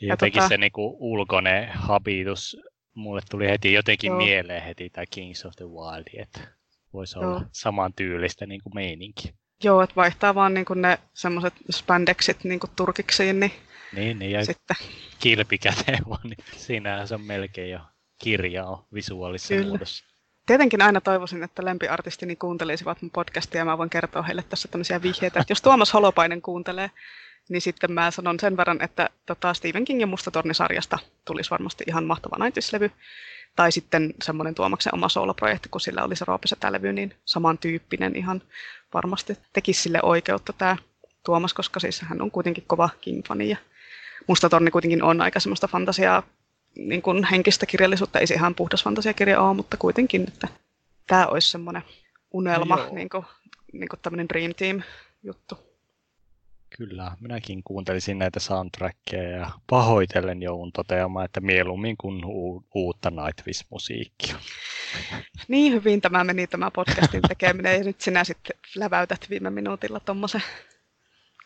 Jotenkin se niinku ulkoinen habitus mulle tuli heti jotenkin mieleen heti tämä Kings of the Wild, että voisi olla samantyylistä niinku meininki. Joo, että vaihtaa vaan niinku ne semmoiset spandexit niinku turkiksiin, niin ja sitten kilpikäteen vaan, niin siinähän se on melkein jo kirjaa visuaalisessa muodossa. Tietenkin aina toivoisin, että lempiartistini kuuntelisivat mun podcastia ja mä voin kertoa heille tässä tämmöisiä vihjeitä, että jos Tuomas Holopainen kuuntelee, niin sitten mä sanon sen verran, että Stephen Kingin Mustatorni-sarjasta tulisi varmasti ihan mahtava Nightwish-levy. Tai sitten semmoinen Tuomaksen oma sooloprojekti, kun sillä oli se Roopesetä-levy, niin samantyyppinen ihan varmasti tekisi sille oikeutta tämä Tuomas, koska siis hän on kuitenkin kova King-fani ja Mustatorni kuitenkin on aika semmoista fantasiaa, niin kuin henkistä kirjallisuutta, ei se ihan puhdas fantasiakirja ole, mutta kuitenkin, että tämä olisi semmoinen unelma, niin kuin tämmöinen Dream Team-juttu. Kyllä, minäkin kuuntelisin näitä soundtrackeja ja pahoitellen joudun toteamaan, että mieluummin kuin uutta Nightwish-musiikkia. Niin hyvin tämä meni tämä podcastin tekeminen ja nyt sinä sitten läväytät viime minuutilla tuommoisen.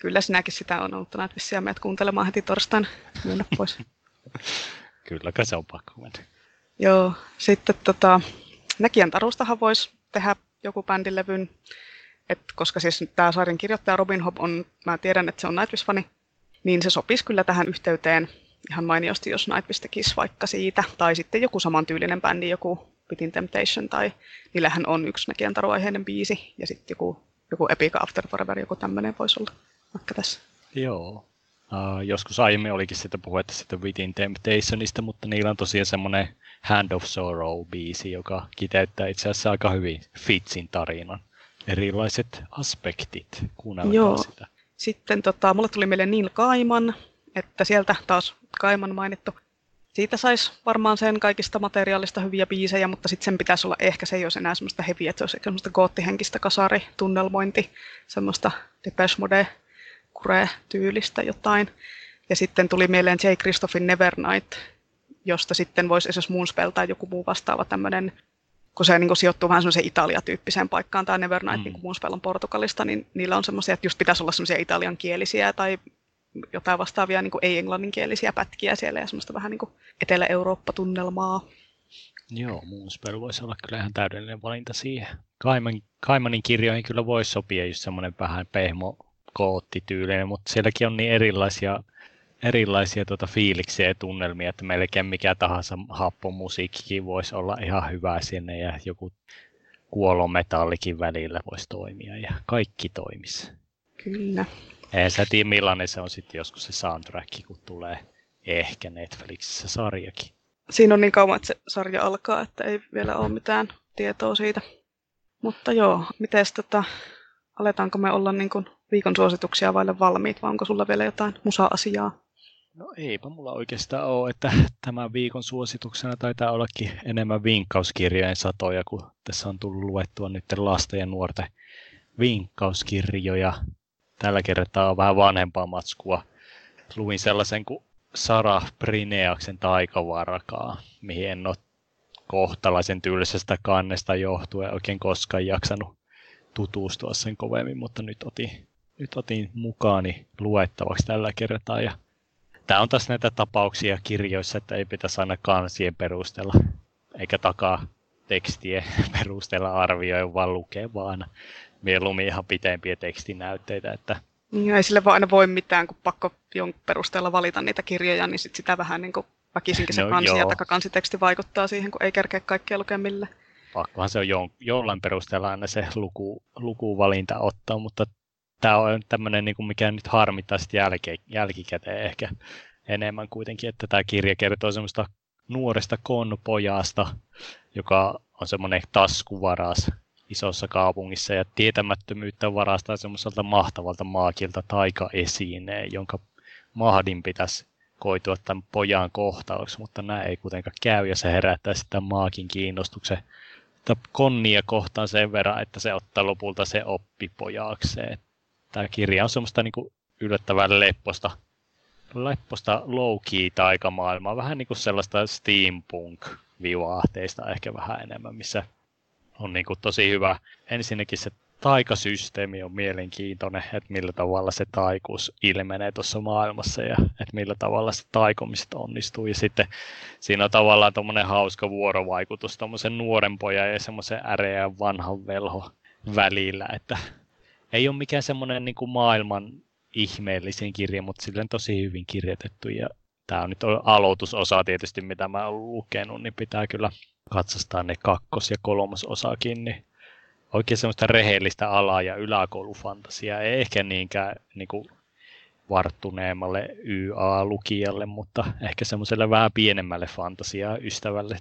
Kyllä sinäkin sitä on ollut Nightwishia, meidät kuuntelemaan heti torstaina, mennä pois. Kylläkö se on pakko mennä. Joo, sitten Näkijän tarustahan voisi tehdä joku bändilevyn. Koska siis tämä sarjan kirjoittaja Robin Hobb on, mä tiedän, että se on Nightwish-fani, niin se sopisi kyllä tähän yhteyteen. ihan mainiosti, jos Nightwishistä Kiss vaikka siitä. Tai sitten joku samantyylinen bändi, joku Within Temptation, tai niillähän on yksi Mäkiantaru-aiheinen biisi, ja sitten joku Epica After Forever, joku tämmöinen voisi olla vaikka tässä. Joo. Joskus aiemmin olikin sitä puhetta sitä Within Temptationista, mutta niillä on tosiaan semmoinen Hand of Sorrow-biisi, joka kiteyttää itse asiassa aika hyvin Fitzin tarinan. Erilaiset aspektit, kuunnellaan sitä. Sitten mulle tuli mieleen Neil Gaiman, että sieltä taas Gaiman mainittu. Siitä saisi varmaan sen kaikista materiaalista hyviä biisejä, mutta sitten sen pitäisi olla ehkä se, jos enää semmoista heviä, että se olisi ehkä semmoista goottihenkistä kasaritunnelmointi, semmoista Depeche Mode Kure-tyylistä jotain. Ja sitten tuli mieleen J. Christophin Nevernight, josta sitten voisi esimerkiksi Moonspell tai joku muu vastaava tämmöinen, kun se niin sijoittuu vähän semmoiseen Italia-tyyppiseen paikkaan, tai Nevernight, niin kuin Moonspell on Portugalista, niin niillä on semmoisia, että just pitäisi olla semmoisia italiankielisiä tai jotain vastaavia niin kuin ei-englanninkielisiä pätkiä siellä ja semmoista vähän niin kuin Etelä-Eurooppa-tunnelmaa. Joo, Moonspell voisi olla kyllä ihan täydellinen valinta siihen. Gaimanin kirjoihin kyllä voi sopia just semmoinen vähän pehmo-koottityylinen, mutta sielläkin on niin erilaisia fiiliksiä ja tunnelmia, että melkein mikä tahansa happomusiikkikin voisi olla ihan hyvä sinne ja joku kuolometallikin välillä voisi toimia ja kaikki toimisi. Kyllä. Eihän sä tiedä millainen se on sitten joskus se soundtrack, kun tulee ehkä Netflixissä sarjakin. Siinä on niin kauan, että se sarja alkaa, että ei vielä ole mitään tietoa siitä. Mutta joo, mites aletaanko me olla niin kuin viikon suosituksia vaille valmiit, vai onko sulla vielä jotain musa-asiaa? No eipä mulla oikeastaan ole, että tämän viikon suosituksena taitaa ollakin enemmän vinkkauskirjojen satoja, kun tässä on tullut luettua nyt lasten ja nuorten vinkkauskirjoja. Tällä kertaa on vähän vanhempaa matskua. Luin sellaisen kuin Sarah Brineaksen Taikavarkaa, mihin en ole kohtalaisen tyylisestä kannesta johtuen oikein koskaan jaksanut tutustua sen kovemmin, mutta nyt otin mukaani luettavaksi tällä kertaa. Ja tämä on taas näitä tapauksia kirjoissa, että ei pitäisi aina kansien perusteella, eikä takaa tekstien perusteella arvioida, vaan lukee vaan mieluummin ihan pitempiä tekstinäytteitä. Että ja ei sille vaan aina voi mitään, kun pakko jonkun perusteella valita niitä kirjoja, niin sit sitä vähän niin kuin väkisinkin se kansi ja kansiteksti vaikuttaa siihen, kun ei kerkeä kaikkea lukemille. Pakkohan se on jollain perusteella aina se lukuvalinta ottaa, mutta tämä on tämmöinen, niin mikä nyt harmittaa jälkikäteen ehkä enemmän kuitenkin, että tämä kirja kertoo semmoista nuoresta konpojasta, joka on semmoinen taskuvaras isossa kaupungissa ja tietämättömyyttä varastaa semmoiselta mahtavalta maagilta taikaesineen, jonka mahdin pitäisi koitua tämän pojan kohtaloksi, mutta nämä ei kuitenkaan käy ja se herättää sitä maakin kiinnostuksen konnia kohtaan sen verran, että se ottaa lopulta se oppipojaakseen. Tämä kirja on semmoista niin kuin yllättävän lepposta low-key taikamaailmaa, vähän niin kuin sellaista steampunk-vivahteista ehkä vähän enemmän, missä on niin kuin tosi hyvä. Ensinnäkin se taikasysteemi on mielenkiintoinen, että millä tavalla se taikuus ilmenee tuossa maailmassa ja että millä tavalla se taikomiset onnistuu. Ja sitten siinä on tavallaan tommoinen hauska vuorovaikutus tommoisen nuoren pojan ja semmoisen äreän vanhan velho välillä. Että ei ole mikään semmoinen niin kuin maailman ihmeellisin kirja, mutta silleen tosi hyvin kirjoitettu. Ja tämä on nyt aloitusosa tietysti, mitä mä oon lukenut, niin pitää kyllä katsastaa ne kakkos- ja kolmososakin, niin oikein semmoista rehellistä alaa ja yläkoulufantasiaa, ei ehkä niinkään niin kuin varttuneemmalle YA-lukijalle, mutta ehkä semmoiselle vähän pienemmälle fantasiaa ystävälle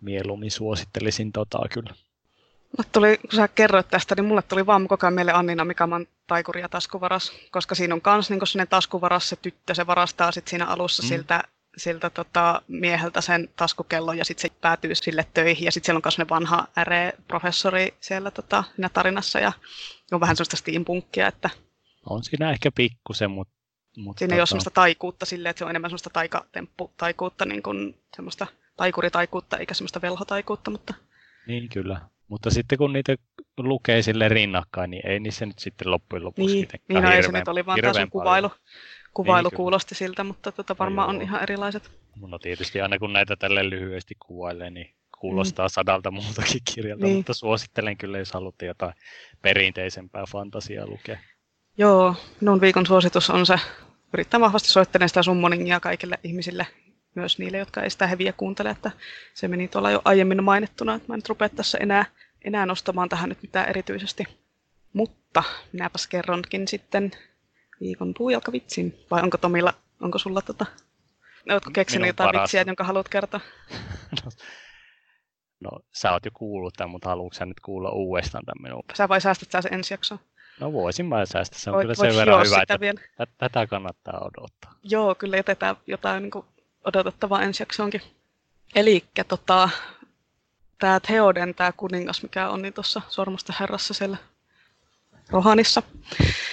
mieluummin suosittelisin kyllä. Kun sä kerroit tästä, niin mulle tuli vaan koko ajan mieleen Annina Mikaman Taikuri ja taskuvaras, koska siinä on kans niin sinne taskuvaras se tyttö, se varastaa sit siinä alussa siltä mieheltä sen taskukellon ja sitten se päätyy sille töihin. Ja sitten siellä on myös ne vanha RE-professori siellä siinä tarinassa ja on vähän sellaista steampunkkia, että on siinä ehkä pikkusen, mutta siinä ei ole sellaista taikuutta silleen, että se on enemmän sellaista taikatemppu-taikuutta, niin kuin semmoista taikuritaikuutta eikä semmoista velhotaikuutta, mutta niin kyllä. Mutta sitten kun niitä lukee sille rinnakkain, niin ei niissä nyt sitten loppujen lopuksi mitenkään hirveän paljon. Niin, se nyt oli vaan taas kuvailu kuulosti siltä, mutta varmaan on ihan erilaiset. No tietysti aina kun näitä tälle lyhyesti kuvailee, niin kuulostaa sadalta muutakin kirjalta, mutta suosittelen kyllä, jos haluatte jotain perinteisempää fantasiaa lukea. Joo, minun viikon suositus on se yrittää vahvasti soittelee sitä summoningia kaikille ihmisille, myös niille, jotka ei sitä heviä kuuntele, että se meni tuolla jo aiemmin mainittuna, että mä en nyt rupea tässä enää nostamaan tähän nyt mitään erityisesti. Mutta minäpäs kerronkin sitten viikon puujalkavitsin. Vai onko Tomilla, onko sulla oletko keksinyt jotain vitsiä, jonka haluat kertoa? No, sä oot jo kuullut tämän, mutta haluatko sä nyt kuulla uudestaan tämän minun? Sä vai säästät sä sen ensi jaksoon? No voisin mä säästää, se on kyllä sen verran hyvä, että vielä. Tätä kannattaa odottaa. Joo, kyllä jätetään jotain niin kuin odotettavaa ensi jaksoonkin. Elikkä tämä Theoden, tämä kuningas, mikä on niin tuossa Sormusten herrassa siellä Rohanissa.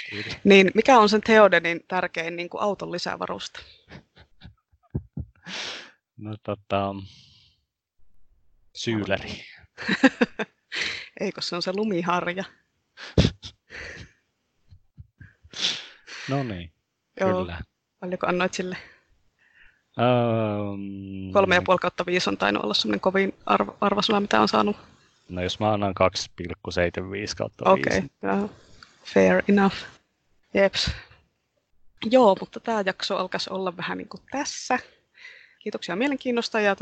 Kiitos. Niin mikä on sen Theodenin tärkein niin kuin auton lisävarusta? No syyläri. Eikö se on se lumiharja? No niin, kyllä. Paljonko annoit sille? 3,5/5 on tainnut olla semmoinen kovin arvasana, mitä on saanut. No jos mä annan 2,75/5. Okei, okay. Fair enough. Jeps. Joo, mutta tämä jakso alkaisi olla vähän niin kuin tässä. Kiitoksia mielenkiinnosta ja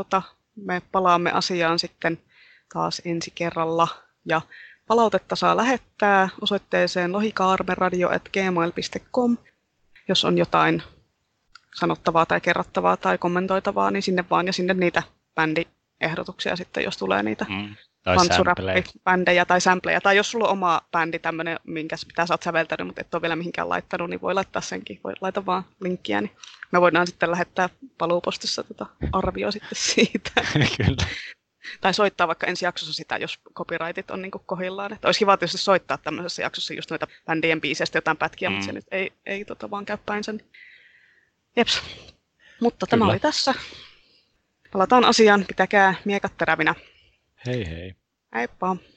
me palaamme asiaan sitten taas ensi kerralla. Ja palautetta saa lähettää osoitteeseen lohikaarmeradio@gmail.com. Jos on jotain sanottavaa tai kerrottavaa tai kommentoitavaa, niin sinne vaan ja sinne niitä bändiehdotuksia sitten, jos tulee niitä pantsurappi-bändejä tai samplejä. Tai jos sulla on oma bändi tämmöinen, minkä pitää sä oot säveltänyt, mutta et ole vielä mihinkään laittanut, niin voi laittaa senkin. Voi laita vaan linkkiä, niin me voidaan sitten lähettää paluupostissa arvio sitten siitä. Kyllä. Tai soittaa vaikka ensi jaksossa sitä, jos copyrightit on niin kuin kohdillaan. Että olisi kiva tietysti soittaa tämmöisessä jaksossa just noita bändien biiseistä jotain pätkiä, mutta se nyt ei vaan käy päinsä. Jeps. Mutta tämä oli tässä. Palataan asiaan. Pitäkää miekat terävinä. Hei hei. Heippa.